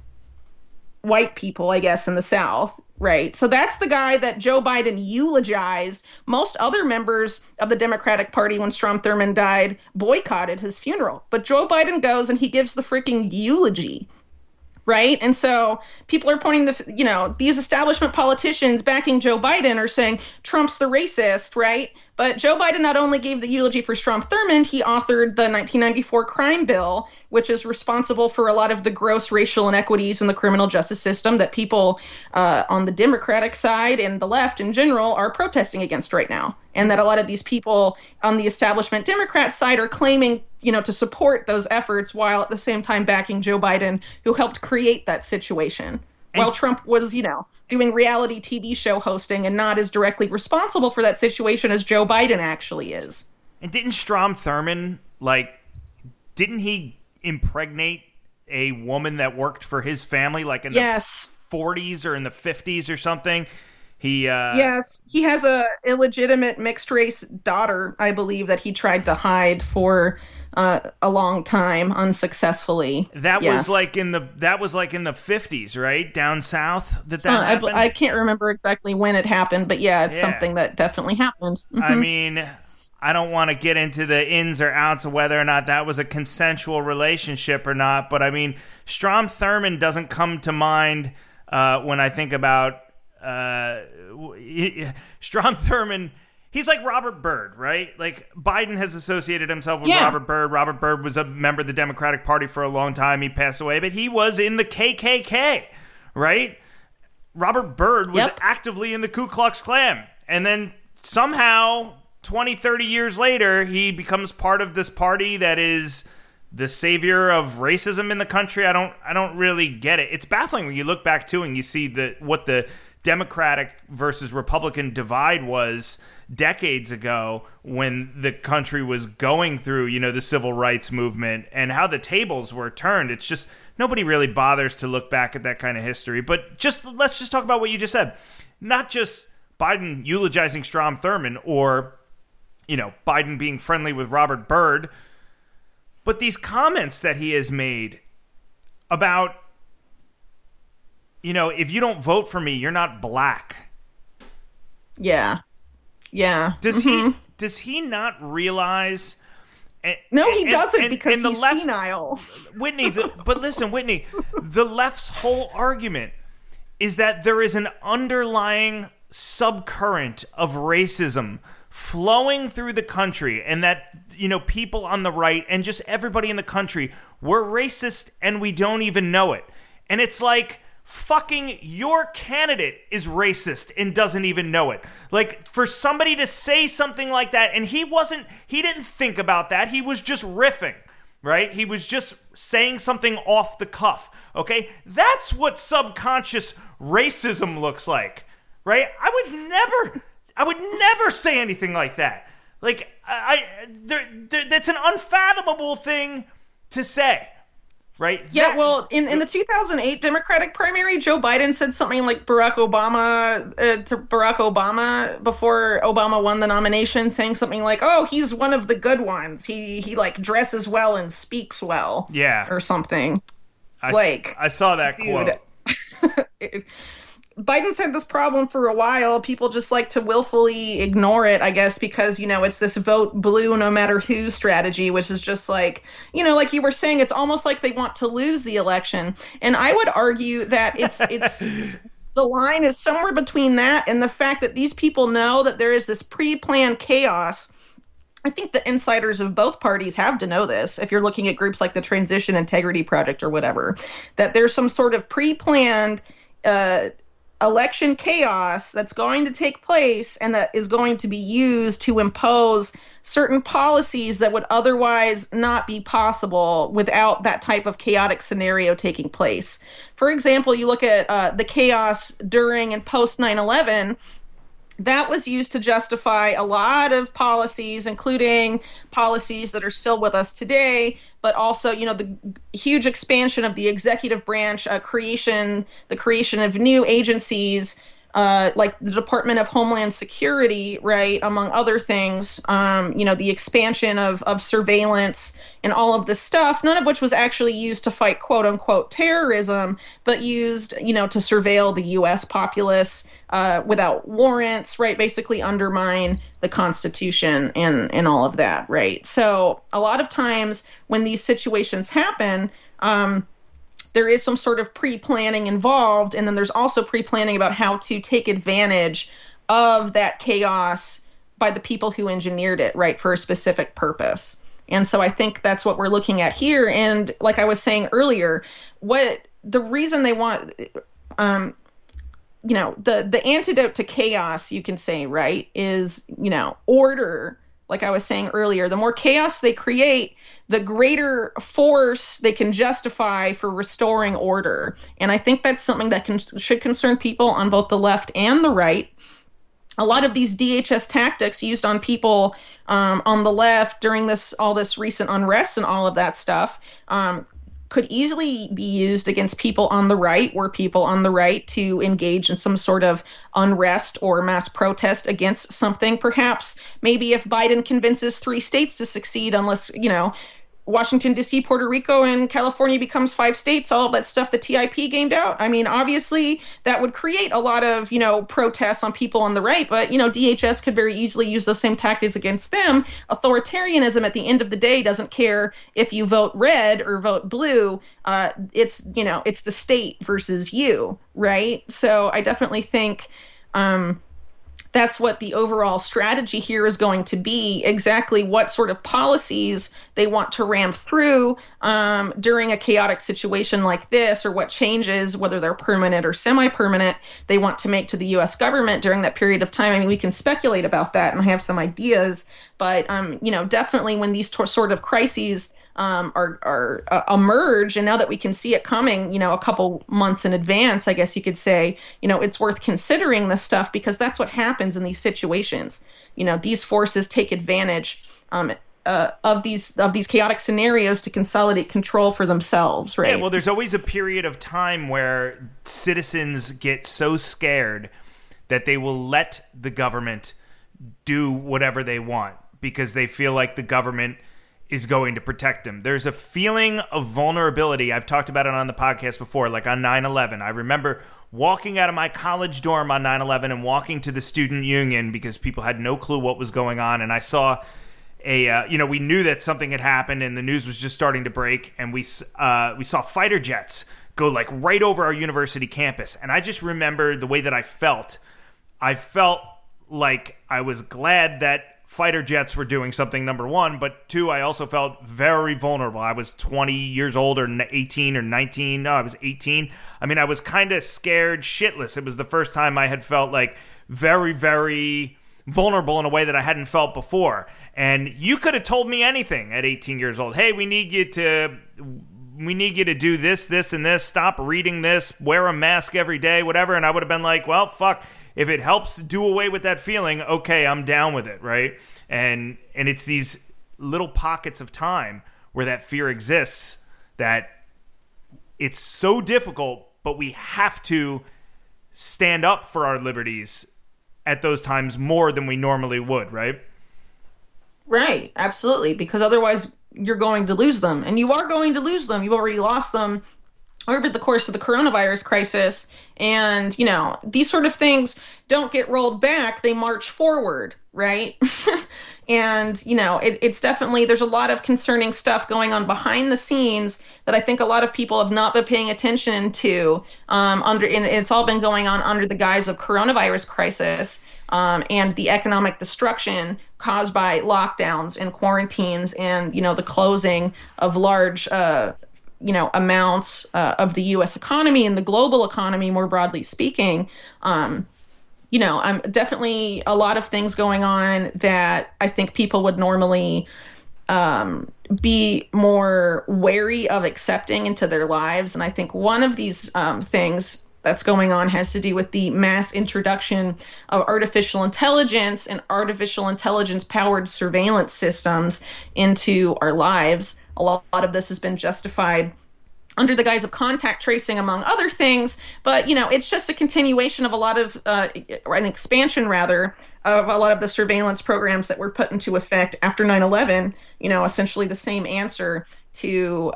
white people, I guess, in the South. Right. So that's the guy that Joe Biden eulogized. Most other members of the Democratic Party, when Strom Thurmond died, boycotted his funeral. But Joe Biden goes and he gives the freaking eulogy. Right. And so people are pointing the, you know, these establishment politicians backing Joe Biden are saying Trump's the racist. Right. But Joe Biden not only gave the eulogy for Strom Thurmond, he authored the 1994 crime bill, which is responsible for a lot of the gross racial inequities in the criminal justice system that people on the Democratic side and the left in general are protesting against right now. And that a lot of these people on the establishment Democrat side are claiming, you know, to support those efforts while at the same time backing Joe Biden, who helped create that situation. While Trump was, you know, doing reality TV show hosting and not as directly responsible for that situation as Joe Biden actually is. And didn't Strom Thurmond, like, didn't he impregnate a woman that worked for his family, like in the 40s or in the 50s or something? He has a illegitimate mixed race daughter, I believe, that he tried to hide for a long time unsuccessfully. That was like in the 50s, right? Down south that happened? I can't remember exactly when it happened, but yeah, it's something that definitely happened. Mm-hmm. I mean, I don't want to get into the ins or outs of whether or not that was a consensual relationship or not, but I mean, Strom Thurmond doesn't come to mind when I think about Strom Thurmond. He's like Robert Byrd, right? Like, Biden has associated himself with Robert Byrd. Robert Byrd was a member of the Democratic Party for a long time. He passed away, but he was in the KKK, right? Robert Byrd was actively in the Ku Klux Klan. And then somehow, 20, 30 years later, he becomes part of this party that is the savior of racism in the country. I don't really get it. It's baffling when you look back, too, and you see what the Democratic versus Republican divide was decades ago when the country was going through, you know, the civil rights movement and how the tables were turned. It's just nobody really bothers to look back at that kind of history. But let's talk about what you just said. Not just Biden eulogizing Strom Thurmond or, you know, Biden being friendly with Robert Byrd, but these comments that he has made about, you know, if you don't vote for me, you're not black. Yeah. Yeah. Does he not realize? No, he doesn't, because he's senile. Whitney, but listen, Whitney, the left's whole argument is that there is an underlying subcurrent of racism flowing through the country and that, you know, people on the right and just everybody in the country, we're racist and we don't even know it. And it's like, fucking your candidate is racist and doesn't even know it. Like, for somebody to say something like that, and he didn't think about that. He was just riffing, right? He was just saying something off the cuff, okay? That's what subconscious racism looks like, right? I would never say anything like that. Like, that's an unfathomable thing to say. Right? Yeah, well, in the 2008 Democratic primary, Joe Biden said something like to Barack Obama before Obama won the nomination, saying something like, oh, he's one of the good ones. He like dresses well and speaks well. Yeah. Or something. I saw that quote. Biden's had this problem for a while. People just like to willfully ignore it, I guess, because, you know, it's this vote blue no matter who strategy, which is just like, you know, like you were saying, it's almost like they want to lose the election. And I would argue that it's The line is somewhere between that and the fact that these people know that there is this pre-planned chaos. I think the insiders of both parties have to know this, if you're looking at groups like the Transition Integrity Project or whatever, that there's some sort of pre-planned election chaos that's going to take place and that is going to be used to impose certain policies that would otherwise not be possible without that type of chaotic scenario taking place. For example, you look at the chaos during and post 9/11. That was used to justify a lot of policies, including policies that are still with us today, but also, you know, the huge expansion of the executive branch, the creation of new agencies, like the Department of Homeland Security, right, among other things, you know, the expansion of surveillance and all of this stuff, none of which was actually used to fight, quote unquote, terrorism, but used, you know, to surveil the U.S. populace without warrants, right, basically undermine the Constitution and all of that, right? So a lot of times when these situations happen, there is some sort of pre-planning involved, and then there's also pre-planning about how to take advantage of that chaos by the people who engineered it, right, for a specific purpose. And so I think that's what we're looking at here. And like I was saying earlier, what the reason they want, you know, the antidote to chaos, you can say, right, is, you know, order. Like I was saying earlier, the more chaos they create, the greater force they can justify for restoring order. And I think that's something that should concern people on both the left and the right. A lot of these DHS tactics used on people on the left during all this recent unrest and all of that stuff could easily be used against people on the right, were people on the right to engage in some sort of unrest or mass protest against something. Perhaps maybe if Biden convinces 3 states to succeed, unless, you know, Washington, D.C., Puerto Rico, and California becomes 5 states, all of that stuff the TIP gamed out. I mean, obviously, that would create a lot of, you know, protests on people on the right, but, you know, DHS could very easily use those same tactics against them. Authoritarianism, at the end of the day, doesn't care if you vote red or vote blue. It's, you know, it's the state versus you, right? So I definitely think that's what the overall strategy here is going to be, exactly what sort of policies they want to ram through during a chaotic situation like this, or what changes, whether they're permanent or semi-permanent, they want to make to the U.S. government during that period of time. I mean, we can speculate about that, and I have some ideas, but, you know, definitely when these sort of crises emerge, and now that we can see it coming, you know, a couple months in advance, I guess you could say, you know, it's worth considering this stuff, because that's what happens in these situations. You know, these forces take advantage of these chaotic scenarios to consolidate control for themselves, right? Yeah, well, there's always a period of time where citizens get so scared that they will let the government do whatever they want because they feel like the government is going to protect them. There's a feeling of vulnerability. I've talked about it on the podcast before, like on 9/11. I remember walking out of my college dorm on 9/11 and walking to the student union because people had no clue what was going on. And I saw we knew that something had happened and the news was just starting to break. And we saw fighter jets go like right over our university campus. And I just remember the way that I felt. I felt like I was glad that fighter jets were doing something, number one, but two, I also felt very vulnerable. I was 20 years old or 18 or 19. No, I was 18. I mean, I was kind of scared shitless. It was the first time I had felt like very, very vulnerable in a way that I hadn't felt before. And you could have told me anything at 18 years old. Hey, we need you to do this, this, and this. Stop reading this. Wear a mask every day, whatever. And I would have been like, well, fuck. If it helps do away with that feeling, okay, I'm down with it, right? And it's these little pockets of time where that fear exists that it's so difficult, but we have to stand up for our liberties at those times more than we normally would, right? Right, absolutely, because otherwise you're going to lose them. And you are going to lose them. You've already lost them over the course of the coronavirus crisis. And, you know, these sort of things don't get rolled back. They march forward, right? And, you know, it's definitely, there's a lot of concerning stuff going on behind the scenes that I think a lot of people have not been paying attention to, and it's all been going on under the guise of coronavirus crisis, and the economic destruction caused by lockdowns and quarantines and, you know, the closing of large, amounts of the U.S. economy and the global economy, more broadly speaking. Definitely a lot of things going on that I think people would normally be more wary of accepting into their lives. And I think one of these things that's going on has to do with the mass introduction of artificial intelligence and artificial intelligence powered surveillance systems into our lives. A lot of this has been justified under the guise of contact tracing, among other things. But, you know, it's just a continuation of a lot of, or an expansion rather, of a lot of the surveillance programs that were put into effect after 9/11, you know, essentially the same answer to,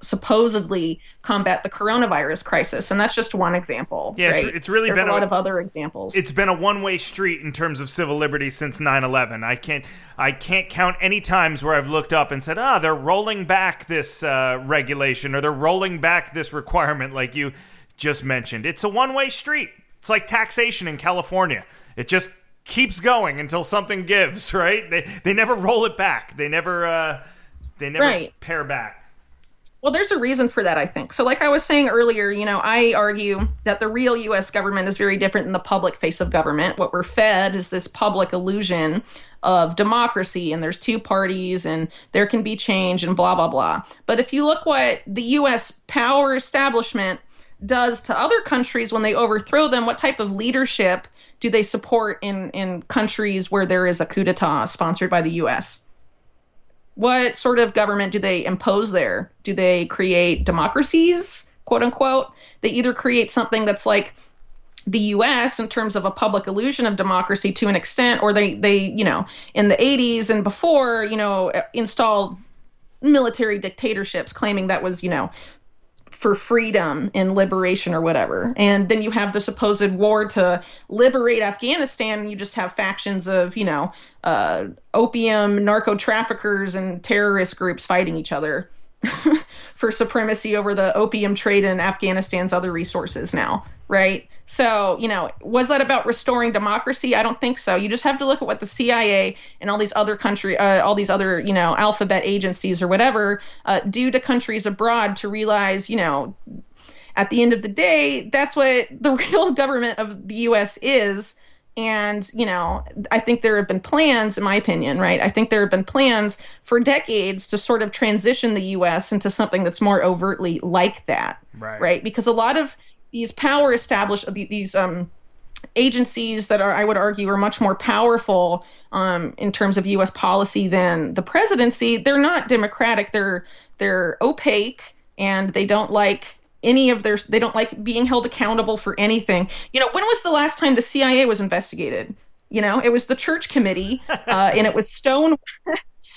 supposedly combat the coronavirus crisis. And that's just one example. Yeah, right? It's really been a lot of other examples. It's been a one-way street in terms of civil liberties since 9/11. I can't count any times where I've looked up and said, they're rolling back this regulation, or they're rolling back this requirement like you just mentioned. It's a one-way street. It's like taxation in California. It just keeps going until something gives, right? They never roll it back. They never right. Pare back. Well, there's a reason for that, I think. So like I was saying earlier, you know, I argue that the real U.S. government is very different than the public face of government. What we're fed is this public illusion of democracy, and there's two parties, and there can be change, and blah, blah, blah. But if you look what the U.S. power establishment does to other countries when they overthrow them, what type of leadership do they support in countries where there is a coup d'etat sponsored by the U.S.? What sort of government do they impose there? Do they create democracies, quote unquote? They either create something that's like the U.S. in terms of a public illusion of democracy to an extent, or they in the 80s and before, you know, installed military dictatorships claiming that was, you know, for freedom and liberation or whatever. And then you have the supposed war to liberate Afghanistan, and you just have factions of, you know, opium, narco traffickers, and terrorist groups fighting each other for supremacy over the opium trade and Afghanistan's other resources now, right? So, you know, was that about restoring democracy? I don't think so. You just have to look at what the CIA and all these other alphabet agencies or whatever do to countries abroad to realize, you know, at the end of the day, that's what the real government of the U.S. is. And, you know, I think there have been plans, in my opinion, right? I think there have been plans for decades to sort of transition the U.S. into something that's more overtly like that, right? Because a lot of these power established, these agencies that are, I would argue, are much more powerful in terms of U.S. policy than the presidency, they're not democratic. They're opaque, and they don't like they don't like being held accountable for anything. You know, when was the last time the CIA was investigated? You know, it was the Church Committee, and it was Stonewall.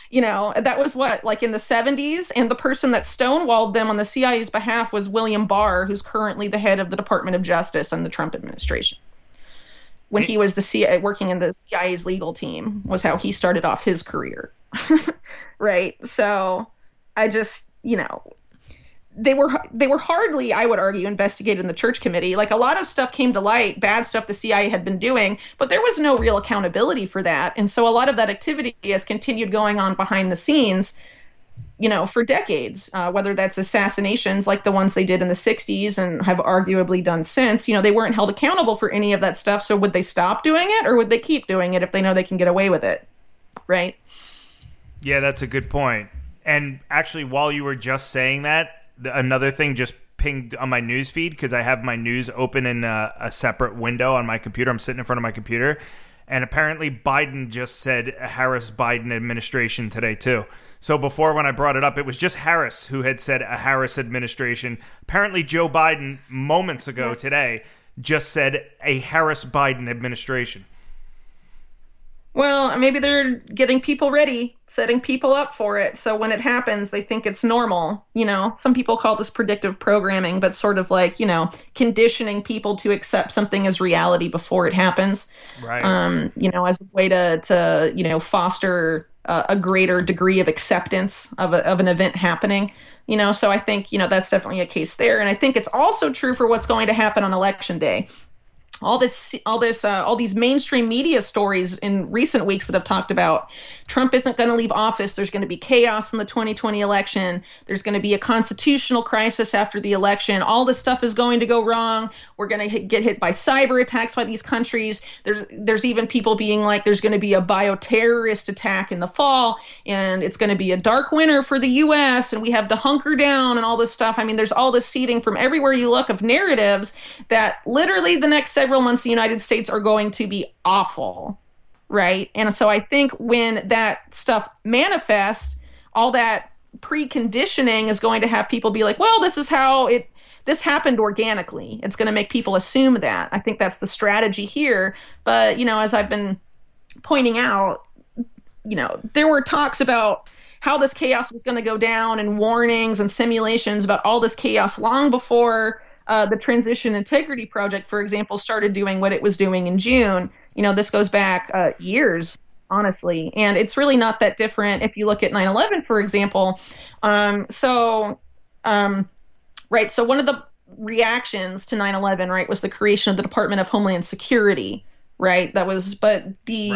You know, that was in the 70s, and the person that stonewalled them on the CIA's behalf was William Barr, who's currently the head of the Department of Justice in the Trump administration. When he was working in the CIA's legal team was how he started off his career, right? So I just, you know, they were hardly, I would argue, investigated in the Church Committee. Like, a lot of stuff came to light, bad stuff the CIA had been doing, but there was no real accountability for that. And so a lot of that activity has continued going on behind the scenes, you know, for decades, whether that's assassinations like the ones they did in the 60s and have arguably done since. You know, they weren't held accountable for any of that stuff. So would they stop doing it, or would they keep doing it if they know they can get away with it? Right. Yeah, that's a good point. And actually, while you were just saying that, another thing just pinged on my news feed, because I have my news open in a separate window on my computer. I'm sitting in front of my computer, and apparently Biden just said Harris Biden administration today too. So before, when I brought it up, it was just Harris who had said a Harris administration. Apparently Joe Biden moments ago today just said a Harris Biden administration. Well, maybe they're getting people ready, setting people up for it. So when it happens, they think it's normal. You know, some people call this predictive programming, but sort of like, you know, conditioning people to accept something as reality before it happens. Right. You know, as a way to you know, foster a greater degree of acceptance of an event happening. You know, so I think, you know, that's definitely a case there. And I think it's also true for what's going to happen on Election Day. All these mainstream media stories in recent weeks that have talked about Trump isn't going to leave office. There's going to be chaos in the 2020 election. There's going to be a constitutional crisis after the election. All this stuff is going to go wrong. We're going to get hit by cyber attacks by these countries. There's even people being like, there's going to be a bioterrorist attack in the fall, and it's going to be a dark winter for the U.S. and we have to hunker down and all this stuff. I mean, there's all this seeding from everywhere you look of narratives that literally the next several months the United States are going to be awful, right? And so I think when that stuff manifests, all that preconditioning is going to have people be like, well, this is how this happened organically. It's going to make people assume that. I think that's the strategy here. But, you know, as I've been pointing out, you know, there were talks about how this chaos was going to go down and warnings and simulations about all this chaos long before the Transition Integrity Project, for example, started doing what it was doing in June. You know, this goes back years, honestly, and it's really not that different if you look at 9/11, for example. Right. So one of the reactions to 9/11, right, was the creation of the Department of Homeland Security. Right. That was, but the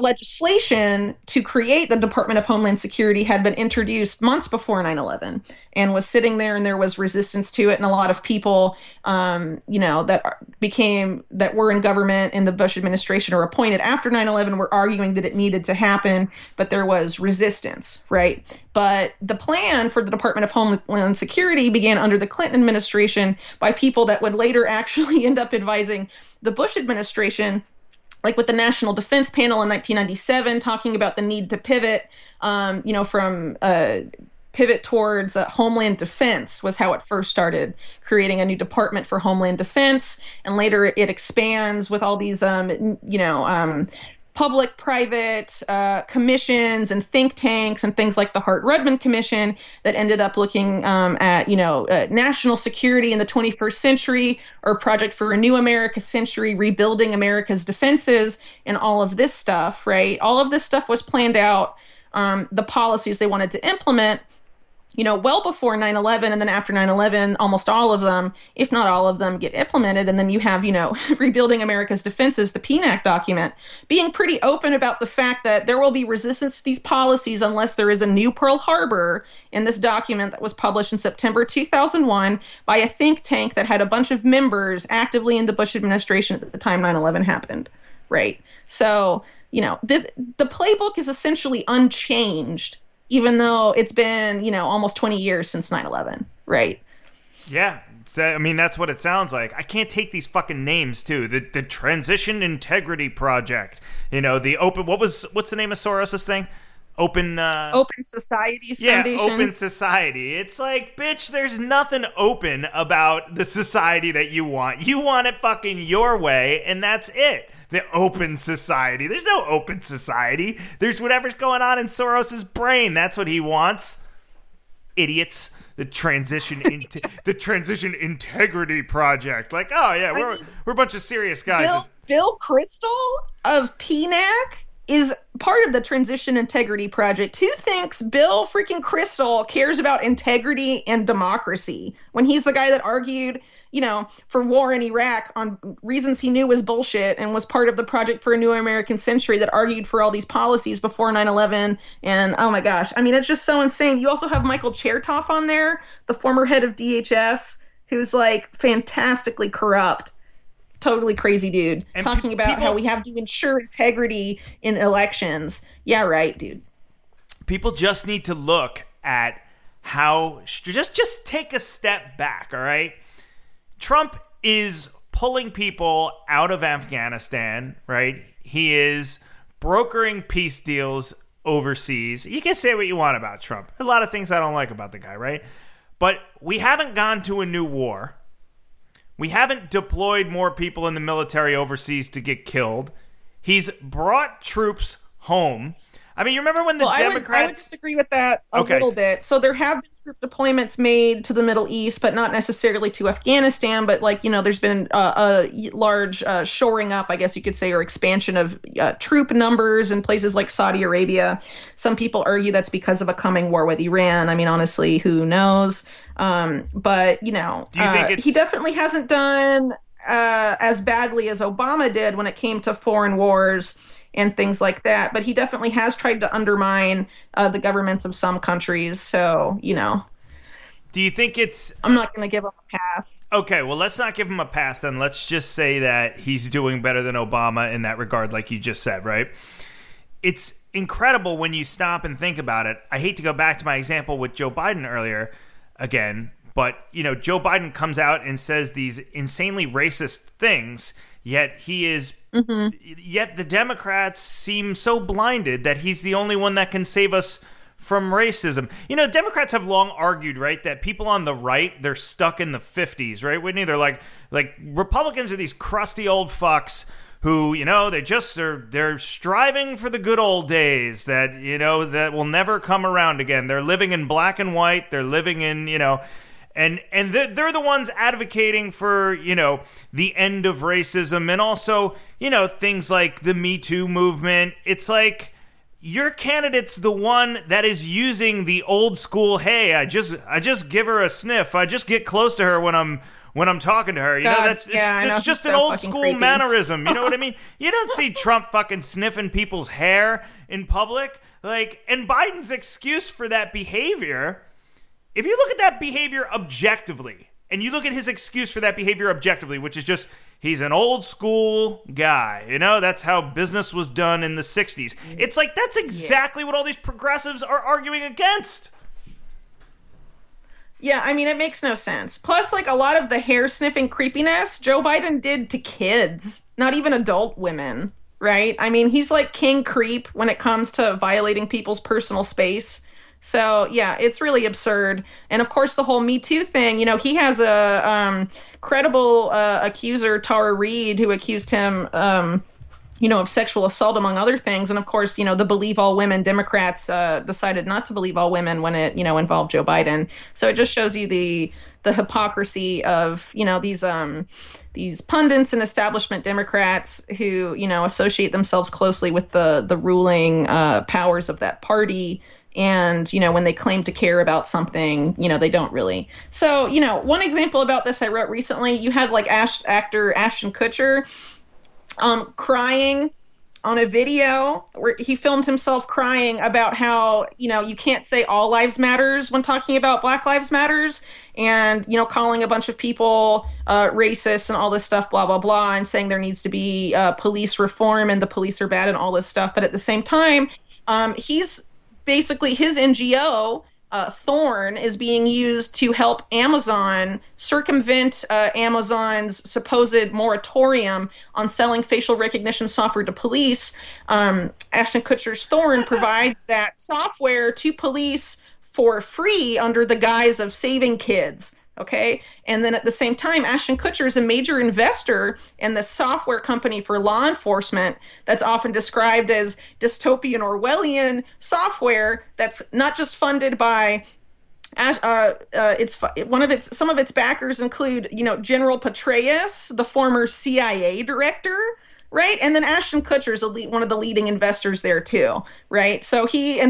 legislation to create the Department of Homeland Security had been introduced months before 9/11 and was sitting there, and there was resistance to it. And a lot of people, you know, that were in government in the Bush administration or appointed after 9/11 were arguing that it needed to happen, but there was resistance. Right. But the plan for the Department of Homeland Security began under the Clinton administration by people that would later actually end up advising the Bush administration, like with the National Defense Panel in 1997, talking about the need to pivot, you know, from pivot towards Homeland Defense was how it first started, creating a new department for Homeland Defense. And later it expands with all these, public, private commissions and think tanks and things like the Hart-Rudman Commission that ended up looking at, you know, national security in the 21st century or Project for a New America Century, rebuilding America's defenses and all of this stuff, right? All of this stuff was planned out, the policies they wanted to implement, you know, well before 9/11, and then after 9/11, almost all of them, if not all of them, get implemented. And then you have, you know, Rebuilding America's Defenses, the PNAC document, being pretty open about the fact that there will be resistance to these policies unless there is a new Pearl Harbor in this document that was published in September 2001 by a think tank that had a bunch of members actively in the Bush administration at the time 9/11 happened, right? So, you know, the playbook is essentially unchanged, even though it's been, you know, almost 20 years since 9/11, right? Yeah. I mean, that's what it sounds like. I can't take these fucking names, too. The Transition Integrity Project. You know, the Open... What's the name of Soros's thing? Open Society's Foundation. Yeah, Open Society. It's like, bitch, there's nothing open about the society that you want. You want it fucking your way, and that's it. The Open Society. There's no Open Society. There's whatever's going on in Soros's brain. That's what he wants. Idiots. The Transition Integrity Project. Like, oh yeah, we're a bunch of serious guys. Bill Kristol of PNAC is part of the Transition Integrity Project. Who thinks Bill freaking Kristol cares about integrity and democracy when he's the guy that argued, you know, for war in Iraq on reasons he knew was bullshit and was part of the Project for a New American Century that argued for all these policies before 9/11? And oh my gosh, I mean, it's just so insane. You also have Michael Chertoff on there, the former head of DHS, who's like fantastically corrupt. Totally crazy dude, and talking about how we have to ensure integrity in elections. Yeah, right, dude. People just need to look at how just take a step back, all right? Trump is pulling people out of Afghanistan, right? He is brokering peace deals overseas. You can say what you want about Trump. A lot of things I don't like about the guy, right? But we haven't gone to a new war. We haven't deployed more people in the military overseas to get killed. He's brought troops home. I mean, you remember when the Democrats... I would disagree with that a little bit. So there have been troop deployments made to the Middle East, but not necessarily to Afghanistan. But, like, you know, there's been a large shoring up, I guess you could say, or expansion of troop numbers in places like Saudi Arabia. Some people argue that's because of a coming war with Iran. I mean, honestly, who knows? But, you know, he definitely hasn't done as badly as Obama did when it came to foreign wars and things like that, but he definitely has tried to undermine the governments of some countries. So, you know, do you think it's? I'm not going to give him a pass. Okay, well, let's not give him a pass then. Let's just say that he's doing better than Obama in that regard, like you just said, right? It's incredible when you stop and think about it. I hate to go back to my example with Joe Biden earlier again, but you know, Joe Biden comes out and says these insanely racist things. Yet he is. Mm-hmm. Yet the Democrats seem so blinded that he's the only one that can save us from racism. You know, Democrats have long argued, right, that people on the right, they're stuck in the 50s, right, Whitney? They're like Republicans are these crusty old fucks who, you know, they're striving for the good old days that, you know, that will never come around again. They're living in black and white. They're living in, you know. And they're the ones advocating for, you know, the end of racism and also, you know, things like the Me Too movement. It's like your candidate's the one that is using the old school, hey, I just give her a sniff. I just get close to her when I'm talking to her. You know, it's just an old school creepy mannerism. You know what I mean? You don't see Trump fucking sniffing people's hair in public. Like, and Biden's excuse for that behavior... If you look at that behavior objectively, and you look at his excuse for that behavior objectively, which is just, he's an old school guy, you know, that's how business was done in the 60s. It's like, that's exactly what all these progressives are arguing against. Yeah, I mean, it makes no sense. Plus, like, a lot of the hair sniffing creepiness, Joe Biden did to kids, not even adult women, right? I mean, he's like King Creep when it comes to violating people's personal space. So, yeah, it's really absurd. And, of course, the whole Me Too thing, you know, he has a credible accuser, Tara Reid, who accused him, you know, of sexual assault, among other things. And, of course, you know, the Believe All Women Democrats decided not to believe all women when it, you know, involved Joe Biden. So it just shows you the hypocrisy of, you know, these pundits and establishment Democrats who, you know, associate themselves closely with the ruling powers of that party. And, you know, when they claim to care about something, you know, they don't really. So, you know, one example about this I wrote recently, you had like actor Ashton Kutcher crying on a video where he filmed himself crying about how, you know, you can't say all lives matters when talking about Black Lives Matters and, you know, calling a bunch of people racist and all this stuff, blah, blah, blah, and saying there needs to be police reform and the police are bad and all this stuff. But at the same time, he's... Basically, his NGO, Thorn, is being used to help Amazon circumvent Amazon's supposed moratorium on selling facial recognition software to police. Ashton Kutcher's Thorn provides that software to police for free under the guise of saving kids. Okay. And then at the same time, Ashton Kutcher is a major investor in the software company for law enforcement that's often described as dystopian Orwellian software that's not just funded by some of its backers include, you know, General Petraeus, the former CIA director. Right. And then Ashton Kutcher is one of the leading investors there, too. Right. So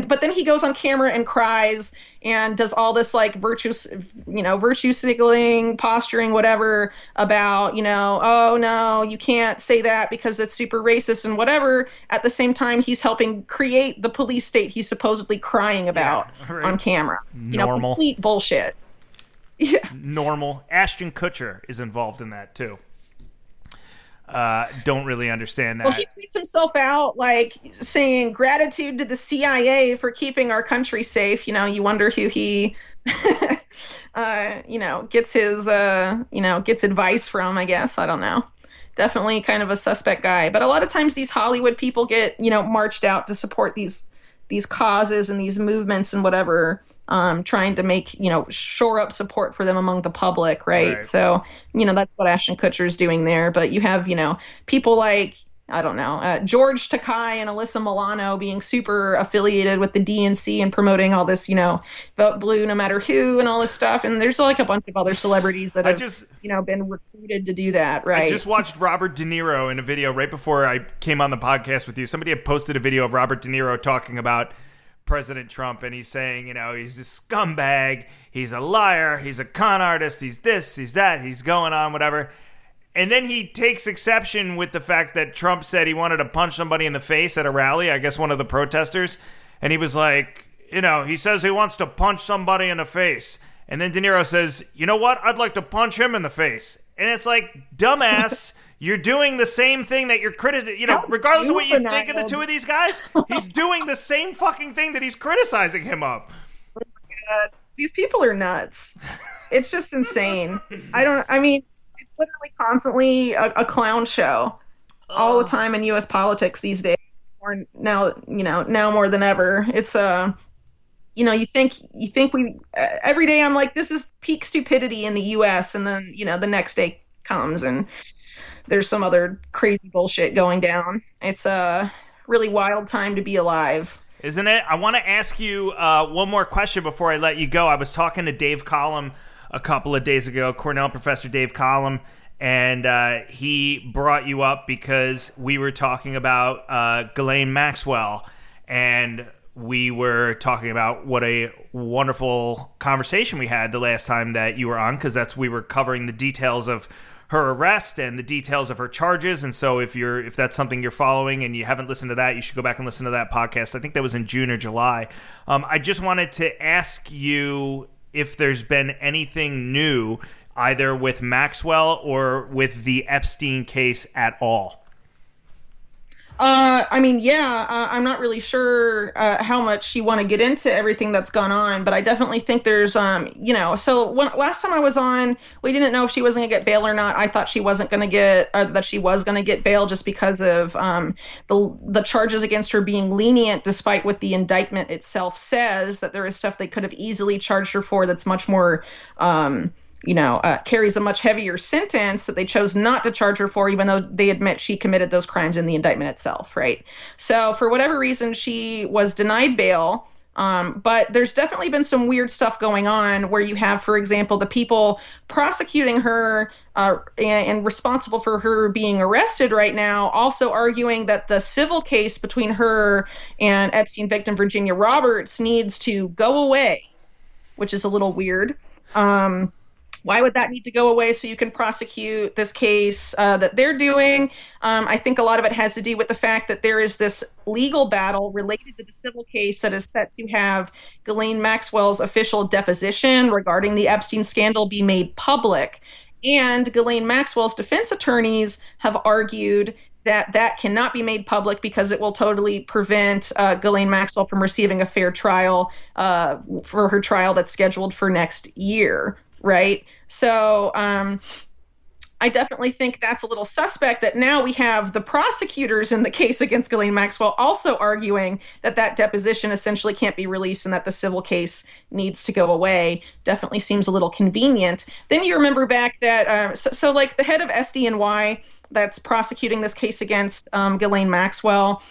but then he goes on camera and cries and does all this like virtue signaling, posturing, whatever about, you know, oh, no, you can't say that because it's super racist and whatever. At the same time, he's helping create the police state he's supposedly crying about on camera. Normal. You know, complete bullshit. Yeah. Normal. Ashton Kutcher is involved in that, too. Don't really understand that. Well, he tweets himself out like saying gratitude to the CIA for keeping our country safe. You know, you wonder who he, you know, gets his, you know, gets advice from, I guess. I don't know. Definitely kind of a suspect guy. But a lot of times these Hollywood people get, you know, marched out to support these causes and these movements and whatever, trying to make, you know, shore up support for them among the public, right? So, you know, that's what Ashton Kutcher is doing there. But you have, you know, people like I don't know, George Takai and Alyssa Milano being super affiliated with the DNC and promoting all this, you know, vote blue no matter who and all this stuff. And there's like a bunch of other celebrities that have, you know, been recruited to do that, right? I just watched Robert De Niro in a video right before I came on the podcast with you. Somebody had posted a video of Robert De Niro talking about President Trump, and he's saying, you know, he's a scumbag, he's a liar, he's a con artist, he's this, he's that, he's going on, whatever. And then he takes exception with the fact that Trump said he wanted to punch somebody in the face at a rally, I guess one of the protesters. And he was like, you know, he says he wants to punch somebody in the face. And then De Niro says, you know what? I'd like to punch him in the face. And it's like, dumbass, you're doing the same thing that you're criticizing. You know, regardless of what you think of the two of these guys, he's doing the same fucking thing that he's criticizing him of. Oh my God. These people are nuts. It's just insane. It's literally constantly a clown show all the time in U.S. politics these days, or now, you know, now more than ever. It's you know, you think we every day I'm like, this is peak stupidity in the U.S. And then, you know, the next day comes and there's some other crazy bullshit going down. It's a really wild time to be alive. Isn't it? I want to ask you one more question before I let you go. I was talking to Dave Collum a couple of days ago, Cornell professor Dave Collum, and he brought you up because we were talking about Ghislaine Maxwell, and we were talking about what a wonderful conversation we had the last time that you were on, because we were covering the details of her arrest and the details of her charges. And so if that's something you're following and you haven't listened to that, you should go back and listen to that podcast. I think that was in June or July. I just wanted to ask you if there's been anything new, either with Maxwell or with the Epstein case at all. I'm not really sure how much you want to get into everything that's gone on, but I definitely think there's, last time I was on, we didn't know if she was going to get bail or not. I thought she wasn't going to get, or that she was going to get bail just because of the charges against her being lenient, despite what the indictment itself says, that there is stuff they could have easily charged her for that's much more, carries a much heavier sentence that they chose not to charge her for, even though they admit she committed those crimes in the indictment itself, right? So for whatever reason, she was denied bail. But there's definitely been some weird stuff going on where you have, for example, the people prosecuting her and responsible for her being arrested right now also arguing that the civil case between her and Epstein victim Virginia Roberts needs to go away, which is a little weird. Why would that need to go away so you can prosecute this case that they're doing? I think a lot of it has to do with the fact that there is this legal battle related to the civil case that is set to have Ghislaine Maxwell's official deposition regarding the Epstein scandal be made public. And Ghislaine Maxwell's defense attorneys have argued that cannot be made public because it will totally prevent Ghislaine Maxwell from receiving a fair trial for her trial that's scheduled for next year. Right. So I definitely think that's a little suspect that now we have the prosecutors in the case against Ghislaine Maxwell also arguing that deposition essentially can't be released and that the civil case needs to go away. Definitely seems a little convenient. Then you remember back that the head of SDNY that's prosecuting this case against Ghislaine Maxwell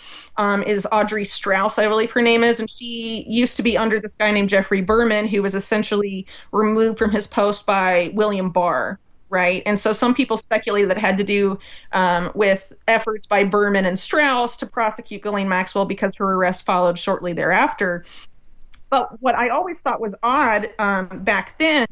is Audrey Strauss, I believe her name is, and she used to be under this guy named Jeffrey Berman, who was essentially removed from his post by William Barr, right? And so some people speculate that it had to do with efforts by Berman and Strauss to prosecute Ghislaine Maxwell because her arrest followed shortly thereafter. But what I always thought was odd back then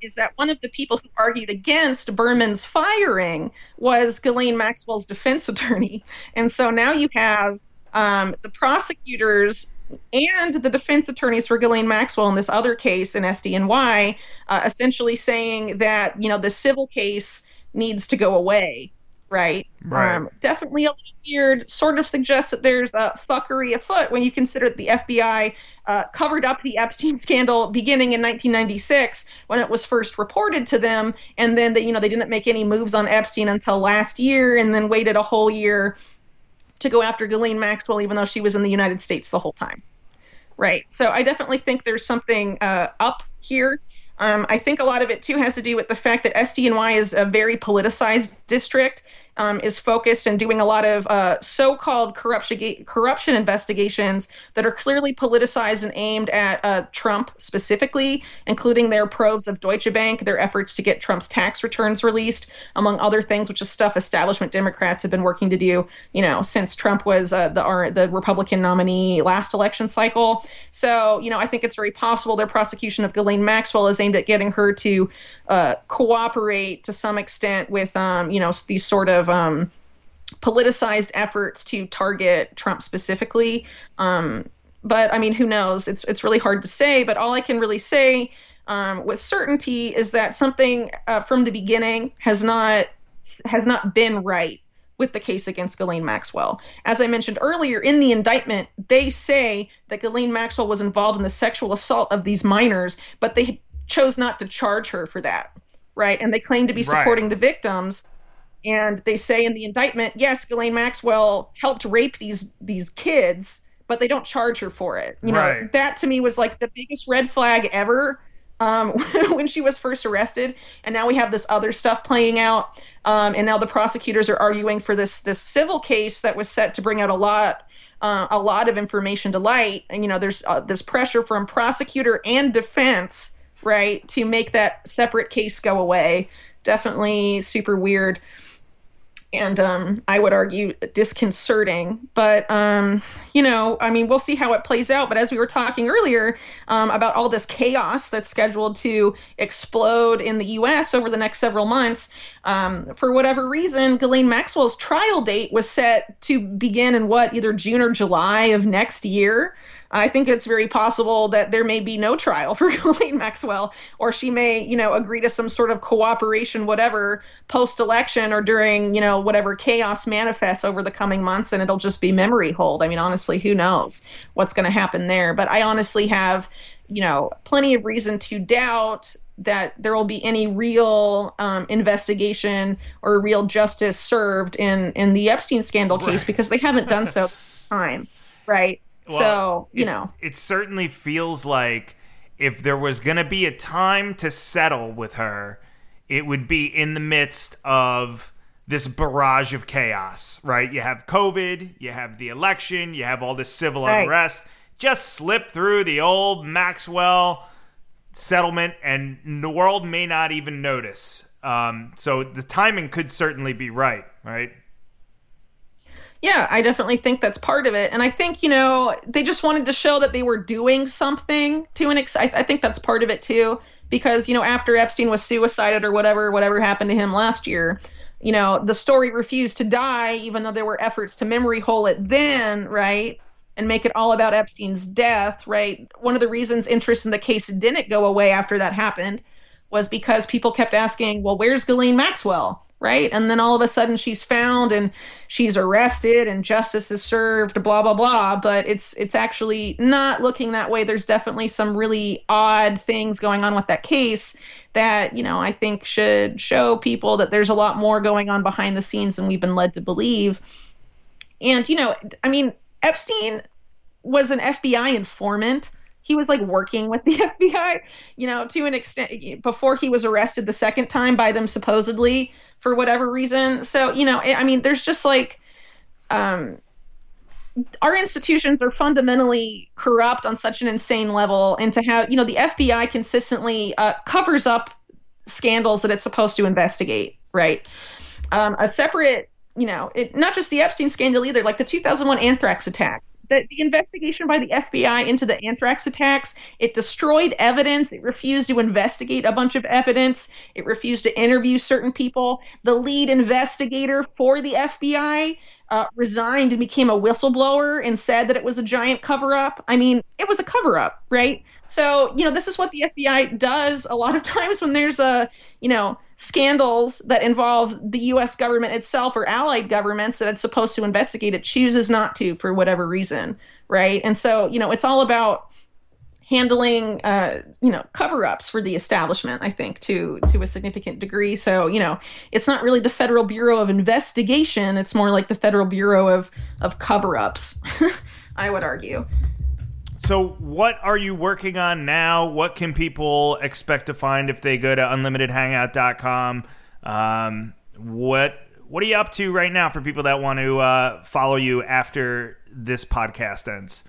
is that one of the people who argued against Berman's firing was Ghislaine Maxwell's defense attorney. And so now you have the prosecutors and the defense attorneys for Ghislaine Maxwell in this other case in SDNY essentially saying that, you know, the civil case needs to go away, right? Right. Definitely a little weird, sort of suggests that there's a fuckery afoot when you consider that the FBI covered up the Epstein scandal beginning in 1996 when it was first reported to them, and then they didn't make any moves on Epstein until last year, and then waited a whole year to go after Ghislaine Maxwell, even though she was in the United States the whole time, right? So I definitely think there's something up here. I think a lot of it, too, has to do with the fact that SDNY is a very politicized district. is focused and doing a lot of so-called corruption investigations that are clearly politicized and aimed at Trump specifically, including their probes of Deutsche Bank, their efforts to get Trump's tax returns released, among other things, which is stuff establishment Democrats have been working to do, you know, since Trump was the Republican nominee last election cycle. So, you know, I think it's very possible their prosecution of Ghislaine Maxwell is aimed at getting her to cooperate to some extent with, you know, these sort of politicized efforts to target Trump specifically. But I mean, who knows? It's really hard to say. But all I can really say with certainty is that something from the beginning has not been right with the case against Ghislaine Maxwell. As I mentioned earlier, in the indictment, they say that Ghislaine Maxwell was involved in the sexual assault of these minors, but they chose not to charge her for that, right? And they claim to be supporting the victims. And they say in the indictment, yes, Ghislaine Maxwell helped rape these kids, but they don't charge her for it. You know, that to me was like the biggest red flag ever when she was first arrested. And now we have this other stuff playing out. And now the prosecutors are arguing for this civil case that was set to bring out a lot of information to light. And, you know, there's this pressure from prosecutor and defense, right, to make that separate case go away. Definitely super weird. And I would argue disconcerting, but, you know, I mean, we'll see how it plays out. But as we were talking earlier about all this chaos that's scheduled to explode in the U.S. over the next several months, for whatever reason, Ghislaine Maxwell's trial date was set to begin in either June or July of next year. I think it's very possible that there may be no trial for Ghislaine Maxwell, or she may, you know, agree to some sort of cooperation, whatever, post-election or during, you know, whatever chaos manifests over the coming months, and it'll just be memory hold. I mean, honestly, who knows what's going to happen there? But I honestly have, you know, plenty of reason to doubt that there will be any real investigation or real justice served in the Epstein scandal case because they haven't done so this time, right? Well, so, you know, it certainly feels like if there was going to be a time to settle with her, it would be in the midst of this barrage of chaos, right? You have COVID, you have the election, you have all this civil unrest. Just slip through the old Maxwell settlement and the world may not even notice. So the timing could certainly be right, right? Yeah, I definitely think that's part of it. And I think, you know, they just wanted to show that they were doing something to an extent. I think that's part of it, too, because, you know, after Epstein was suicided or whatever happened to him last year, you know, the story refused to die, even though there were efforts to memory hole it then, right, and make it all about Epstein's death, right? One of the reasons interest in the case didn't go away after that happened was because people kept asking, well, where's Ghislaine Maxwell? Right? And then all of a sudden she's found and she's arrested and justice is served, blah, blah, blah. But it's actually not looking that way. There's definitely some really odd things going on with that case that, you know, I think should show people that there's a lot more going on behind the scenes than we've been led to believe. And, you know, I mean, Epstein was an FBI informant. He was like working with the FBI, you know, to an extent before he was arrested the second time by them, supposedly, for whatever reason. So, you know, I mean, there's just like our institutions are fundamentally corrupt on such an insane level. And to have, you know, the FBI consistently covers up scandals that it's supposed to investigate. Right. A separate, you know, not just the Epstein scandal either, like the 2001 anthrax attacks, the investigation by the FBI into the anthrax attacks, it destroyed evidence. It refused to investigate a bunch of evidence. It refused to interview certain people. The lead investigator for the FBI resigned and became a whistleblower and said that it was a giant cover-up. I mean, it was a cover-up, right? So, you know, this is what the FBI does a lot of times when there's a, you know, scandals that involve the U.S. government itself or allied governments that it's supposed to investigate. It chooses not to for whatever reason, right? And so, you know, it's all about handling, you know, cover-ups for the establishment, I think, to a significant degree. So, you know, it's not really the Federal Bureau of Investigation. It's more like the Federal Bureau of cover-ups, I would argue. So what are you working on now? What can people expect to find if they go to unlimitedhangout.com? What What are you up to right now for people that want to follow you after this podcast ends?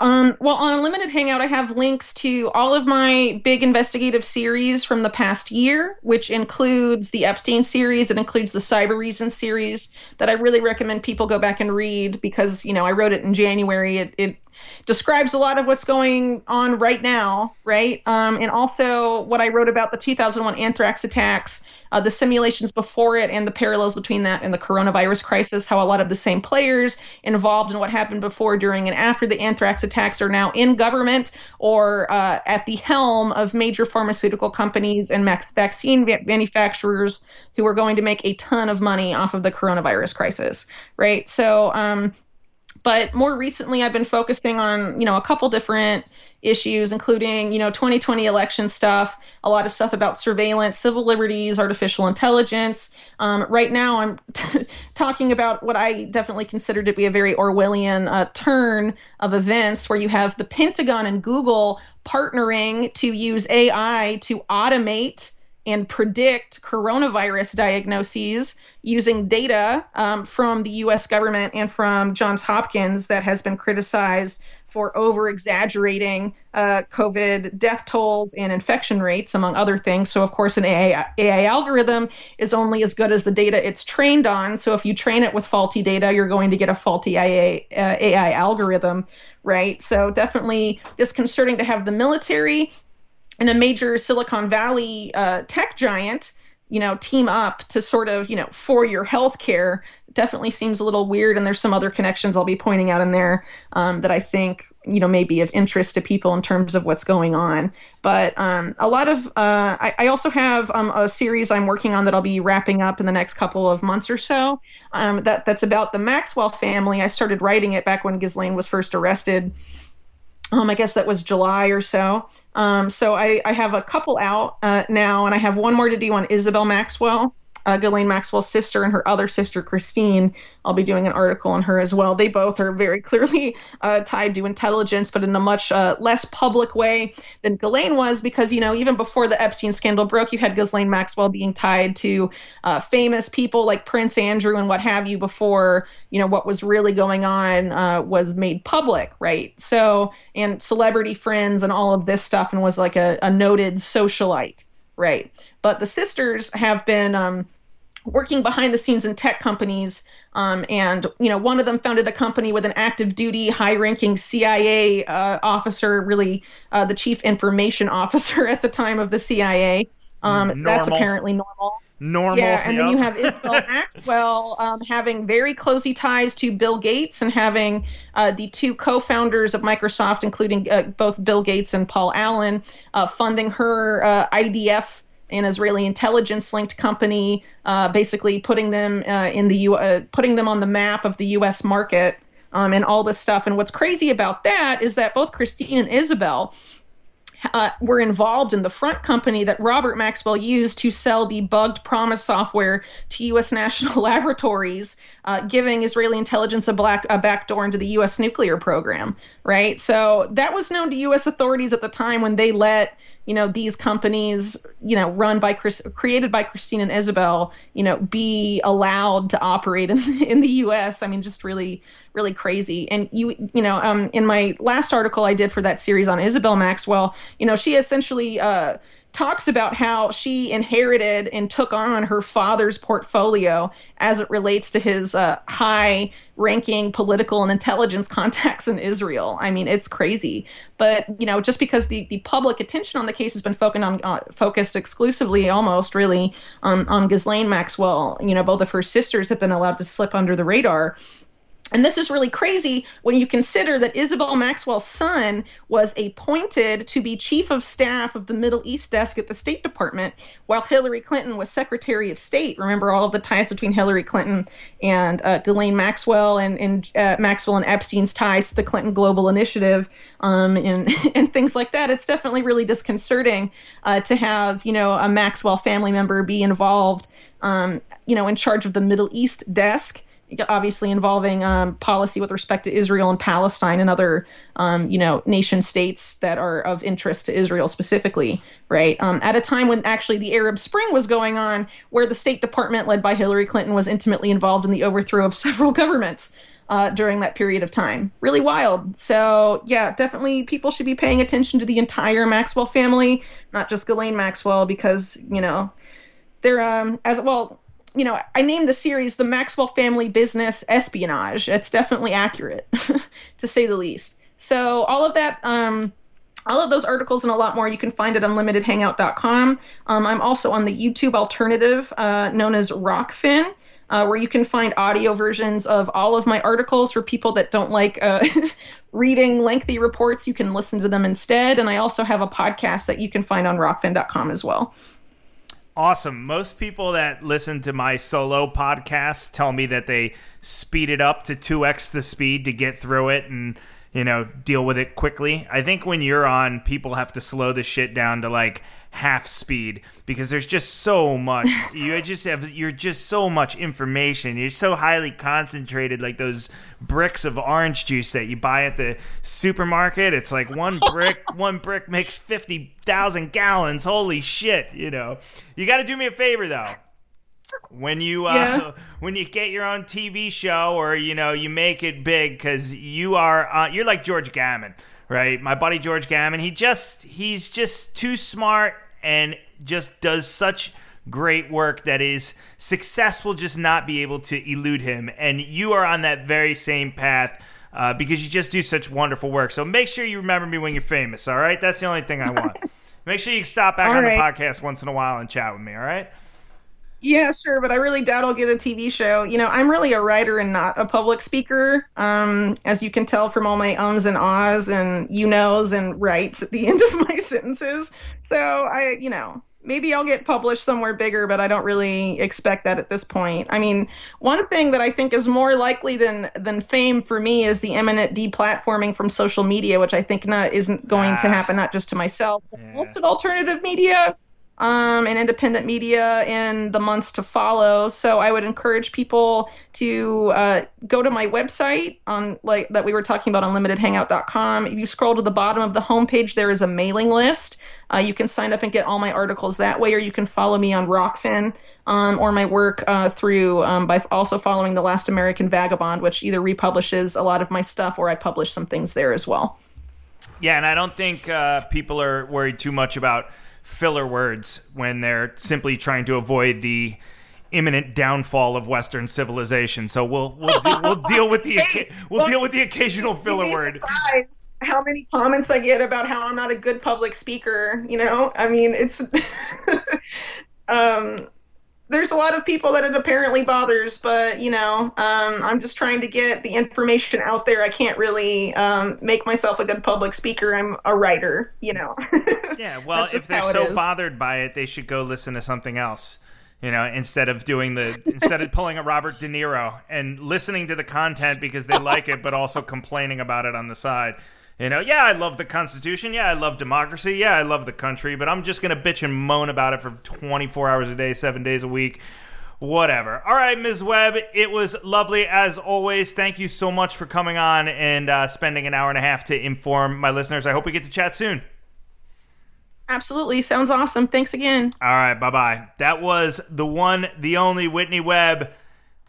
Well, on Unlimited Hangout, I have links to all of my big investigative series from the past year, which includes the Epstein series. It includes the Cyber Reason series that I really recommend people go back and read because, you know, I wrote it in January. It describes a lot of what's going on right now, right? And also what I wrote about the 2001 anthrax attacks, the simulations before it and the parallels between that and the coronavirus crisis, how a lot of the same players involved in what happened before, during, and after the anthrax attacks are now in government or at the helm of major pharmaceutical companies and vaccine manufacturers who are going to make a ton of money off of the coronavirus crisis, right? So, but more recently, I've been focusing on, you know, a couple different issues, including, you know, 2020 election stuff, a lot of stuff about surveillance, civil liberties, artificial intelligence. Right now, I'm talking about what I definitely consider to be a very Orwellian turn of events where you have the Pentagon and Google partnering to use AI to automate and predict coronavirus diagnoses using data from the U.S. government and from Johns Hopkins that has been criticized for over-exaggerating COVID death tolls and infection rates, among other things. So, of course, an AI algorithm is only as good as the data it's trained on. So if you train it with faulty data, you're going to get a faulty AI algorithm, right? So definitely disconcerting to have the military and a major Silicon Valley tech giant, you know, team up to sort of, you know, for your healthcare. It definitely seems a little weird. And there's some other connections I'll be pointing out in there that I think, you know, may be of interest to people in terms of what's going on. But a lot of, I also have a series I'm working on that I'll be wrapping up in the next couple of months or so. That's about the Maxwell family. I started writing it back when Ghislaine was first arrested. I guess that was July or so. So I have a couple out now, and I have one more to do on Isabel Maxwell, Ghislaine Maxwell's sister, and her other sister, Christine. I'll be doing an article on her as well. They both are very clearly tied to intelligence, but in a much less public way than Ghislaine was because, you know, even before the Epstein scandal broke, you had Ghislaine Maxwell being tied to famous people like Prince Andrew and what have you before, you know, what was really going on was made public, right? So, and celebrity friends and all of this stuff and was like a noted socialite, right? But the sisters have been working behind the scenes in tech companies. And, you know, one of them founded a company with an active duty, high ranking CIA officer, really the chief information officer at the time of the CIA. That's apparently normal. Yeah, and then you have Isabel Maxwell having very closey ties to Bill Gates and having the two co-founders of Microsoft, including both Bill Gates and Paul Allen, funding her IDF, an Israeli intelligence-linked company, basically putting them in the putting them on the map of the U.S. market and all this stuff. And what's crazy about that is that both Christine and Isabel were involved in the front company that Robert Maxwell used to sell the bugged promise software to U.S. national laboratories, giving Israeli intelligence a backdoor into the U.S. nuclear program, right? So that was known to U.S. authorities at the time when they let, you know, these companies, you know, created by Christine and Isabel, you know, be allowed to operate in the U.S. I mean, just really, really crazy. And, you know, in my last article I did for that series on Isabel Maxwell, you know, she essentially talks about how she inherited and took on her father's portfolio as it relates to his high ranking political and intelligence contacts in Israel. I mean, it's crazy. But, you know, just because the public attention on the case has been focused exclusively, almost really, on Ghislaine Maxwell, you know, both of her sisters have been allowed to slip under the radar. And this is really crazy when you consider that Isabel Maxwell's son was appointed to be chief of staff of the Middle East desk at the State Department while Hillary Clinton was Secretary of State. Remember all of the ties between Hillary Clinton and Ghislaine Maxwell and Maxwell and Epstein's ties to the Clinton Global Initiative and things like that. It's definitely really disconcerting to have, you know, a Maxwell family member be involved, you know, in charge of the Middle East desk. obviously involving policy with respect to Israel and Palestine and other, nation states that are of interest to Israel specifically, right? At a time when actually the Arab Spring was going on, where the State Department led by Hillary Clinton was intimately involved in the overthrow of several governments during that period of time. Really wild. So yeah, definitely people should be paying attention to the entire Maxwell family, not just Ghislaine Maxwell, because, they're as well. I named the series The Maxwell Family Business Espionage. It's definitely accurate, to say the least. So all of that, all of those articles and a lot more, you can find at unlimitedhangout.com. I'm also on the YouTube alternative known as Rockfin, where you can find audio versions of all of my articles for people that don't like reading lengthy reports. You can listen to them instead. And I also have a podcast that you can find on rockfin.com as well. Awesome. Most people that listen to my solo podcast tell me that they speed it up to 2x the speed to get through it and, deal with it quickly. I think when you're on, people have to slow the shit down to like half speed because there's just so much. You're just so much information. You're so highly concentrated, like those bricks of orange juice that you buy at the supermarket. It's like one brick makes 50,000 gallons. Holy shit, You got to do me a favor though. When you get your own TV show or you make it big, cuz you are you're like George Gammon, right? My buddy George Gammon, he's just too smart and just does such great work that is successful just not be able to elude him, and you are on that very same path because you just do such wonderful work. So make sure you remember me when you're famous, all right? That's the only thing I want. Make sure you stop back the podcast once in a while and chat with me, all right? Yeah, sure, but I really doubt I'll get a TV show. I'm really a writer and not a public speaker, as you can tell from all my ums and ahs and and rights at the end of my sentences. So I, maybe I'll get published somewhere bigger, but I don't really expect that at this point. I mean, one thing that I think is more likely than fame for me is the imminent deplatforming from social media, which I think isn't going to happen, not just to myself, but most of alternative media. And independent media in the months to follow. So I would encourage people to go to my website on that we were talking about, unlimitedhangout.com. If you scroll to the bottom of the homepage, there is a mailing list. You can sign up and get all my articles that way, or you can follow me on Rockfin or my work through by also following The Last American Vagabond, which either republishes a lot of my stuff or I publish some things there as well. Yeah, and I don't think people are worried too much about filler words when they're simply trying to avoid the imminent downfall of Western civilization. So we'll deal with the occasional filler word. You'd be surprised how many comments I get about how I'm not a good public speaker. It's there's a lot of people that it apparently bothers, but I'm just trying to get the information out there. I can't really make myself a good public speaker. I'm a writer, Yeah, well, if they're so bothered by it, they should go listen to something else, instead of pulling a Robert De Niro and listening to the content because they like it, but also complaining about it on the side. I love the Constitution. Yeah, I love democracy. Yeah, I love the country. But I'm just going to bitch and moan about it for 24 hours a day, 7 days a week, whatever. All right, Ms. Webb, it was lovely as always. Thank you so much for coming on and spending an hour and a half to inform my listeners. I hope we get to chat soon. Absolutely. Sounds awesome. Thanks again. All right, bye-bye. That was the one, the only Whitney Webb.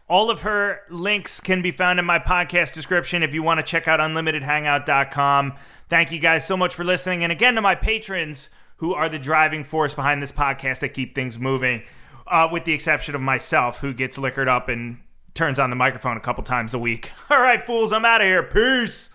All of her links can be found in my podcast description if you want to check out unlimitedhangout.com. Thank you guys so much for listening. And again, to my patrons who are the driving force behind this podcast that keep things moving, with the exception of myself, who gets liquored up and turns on the microphone a couple times a week. All right, fools, I'm out of here. Peace.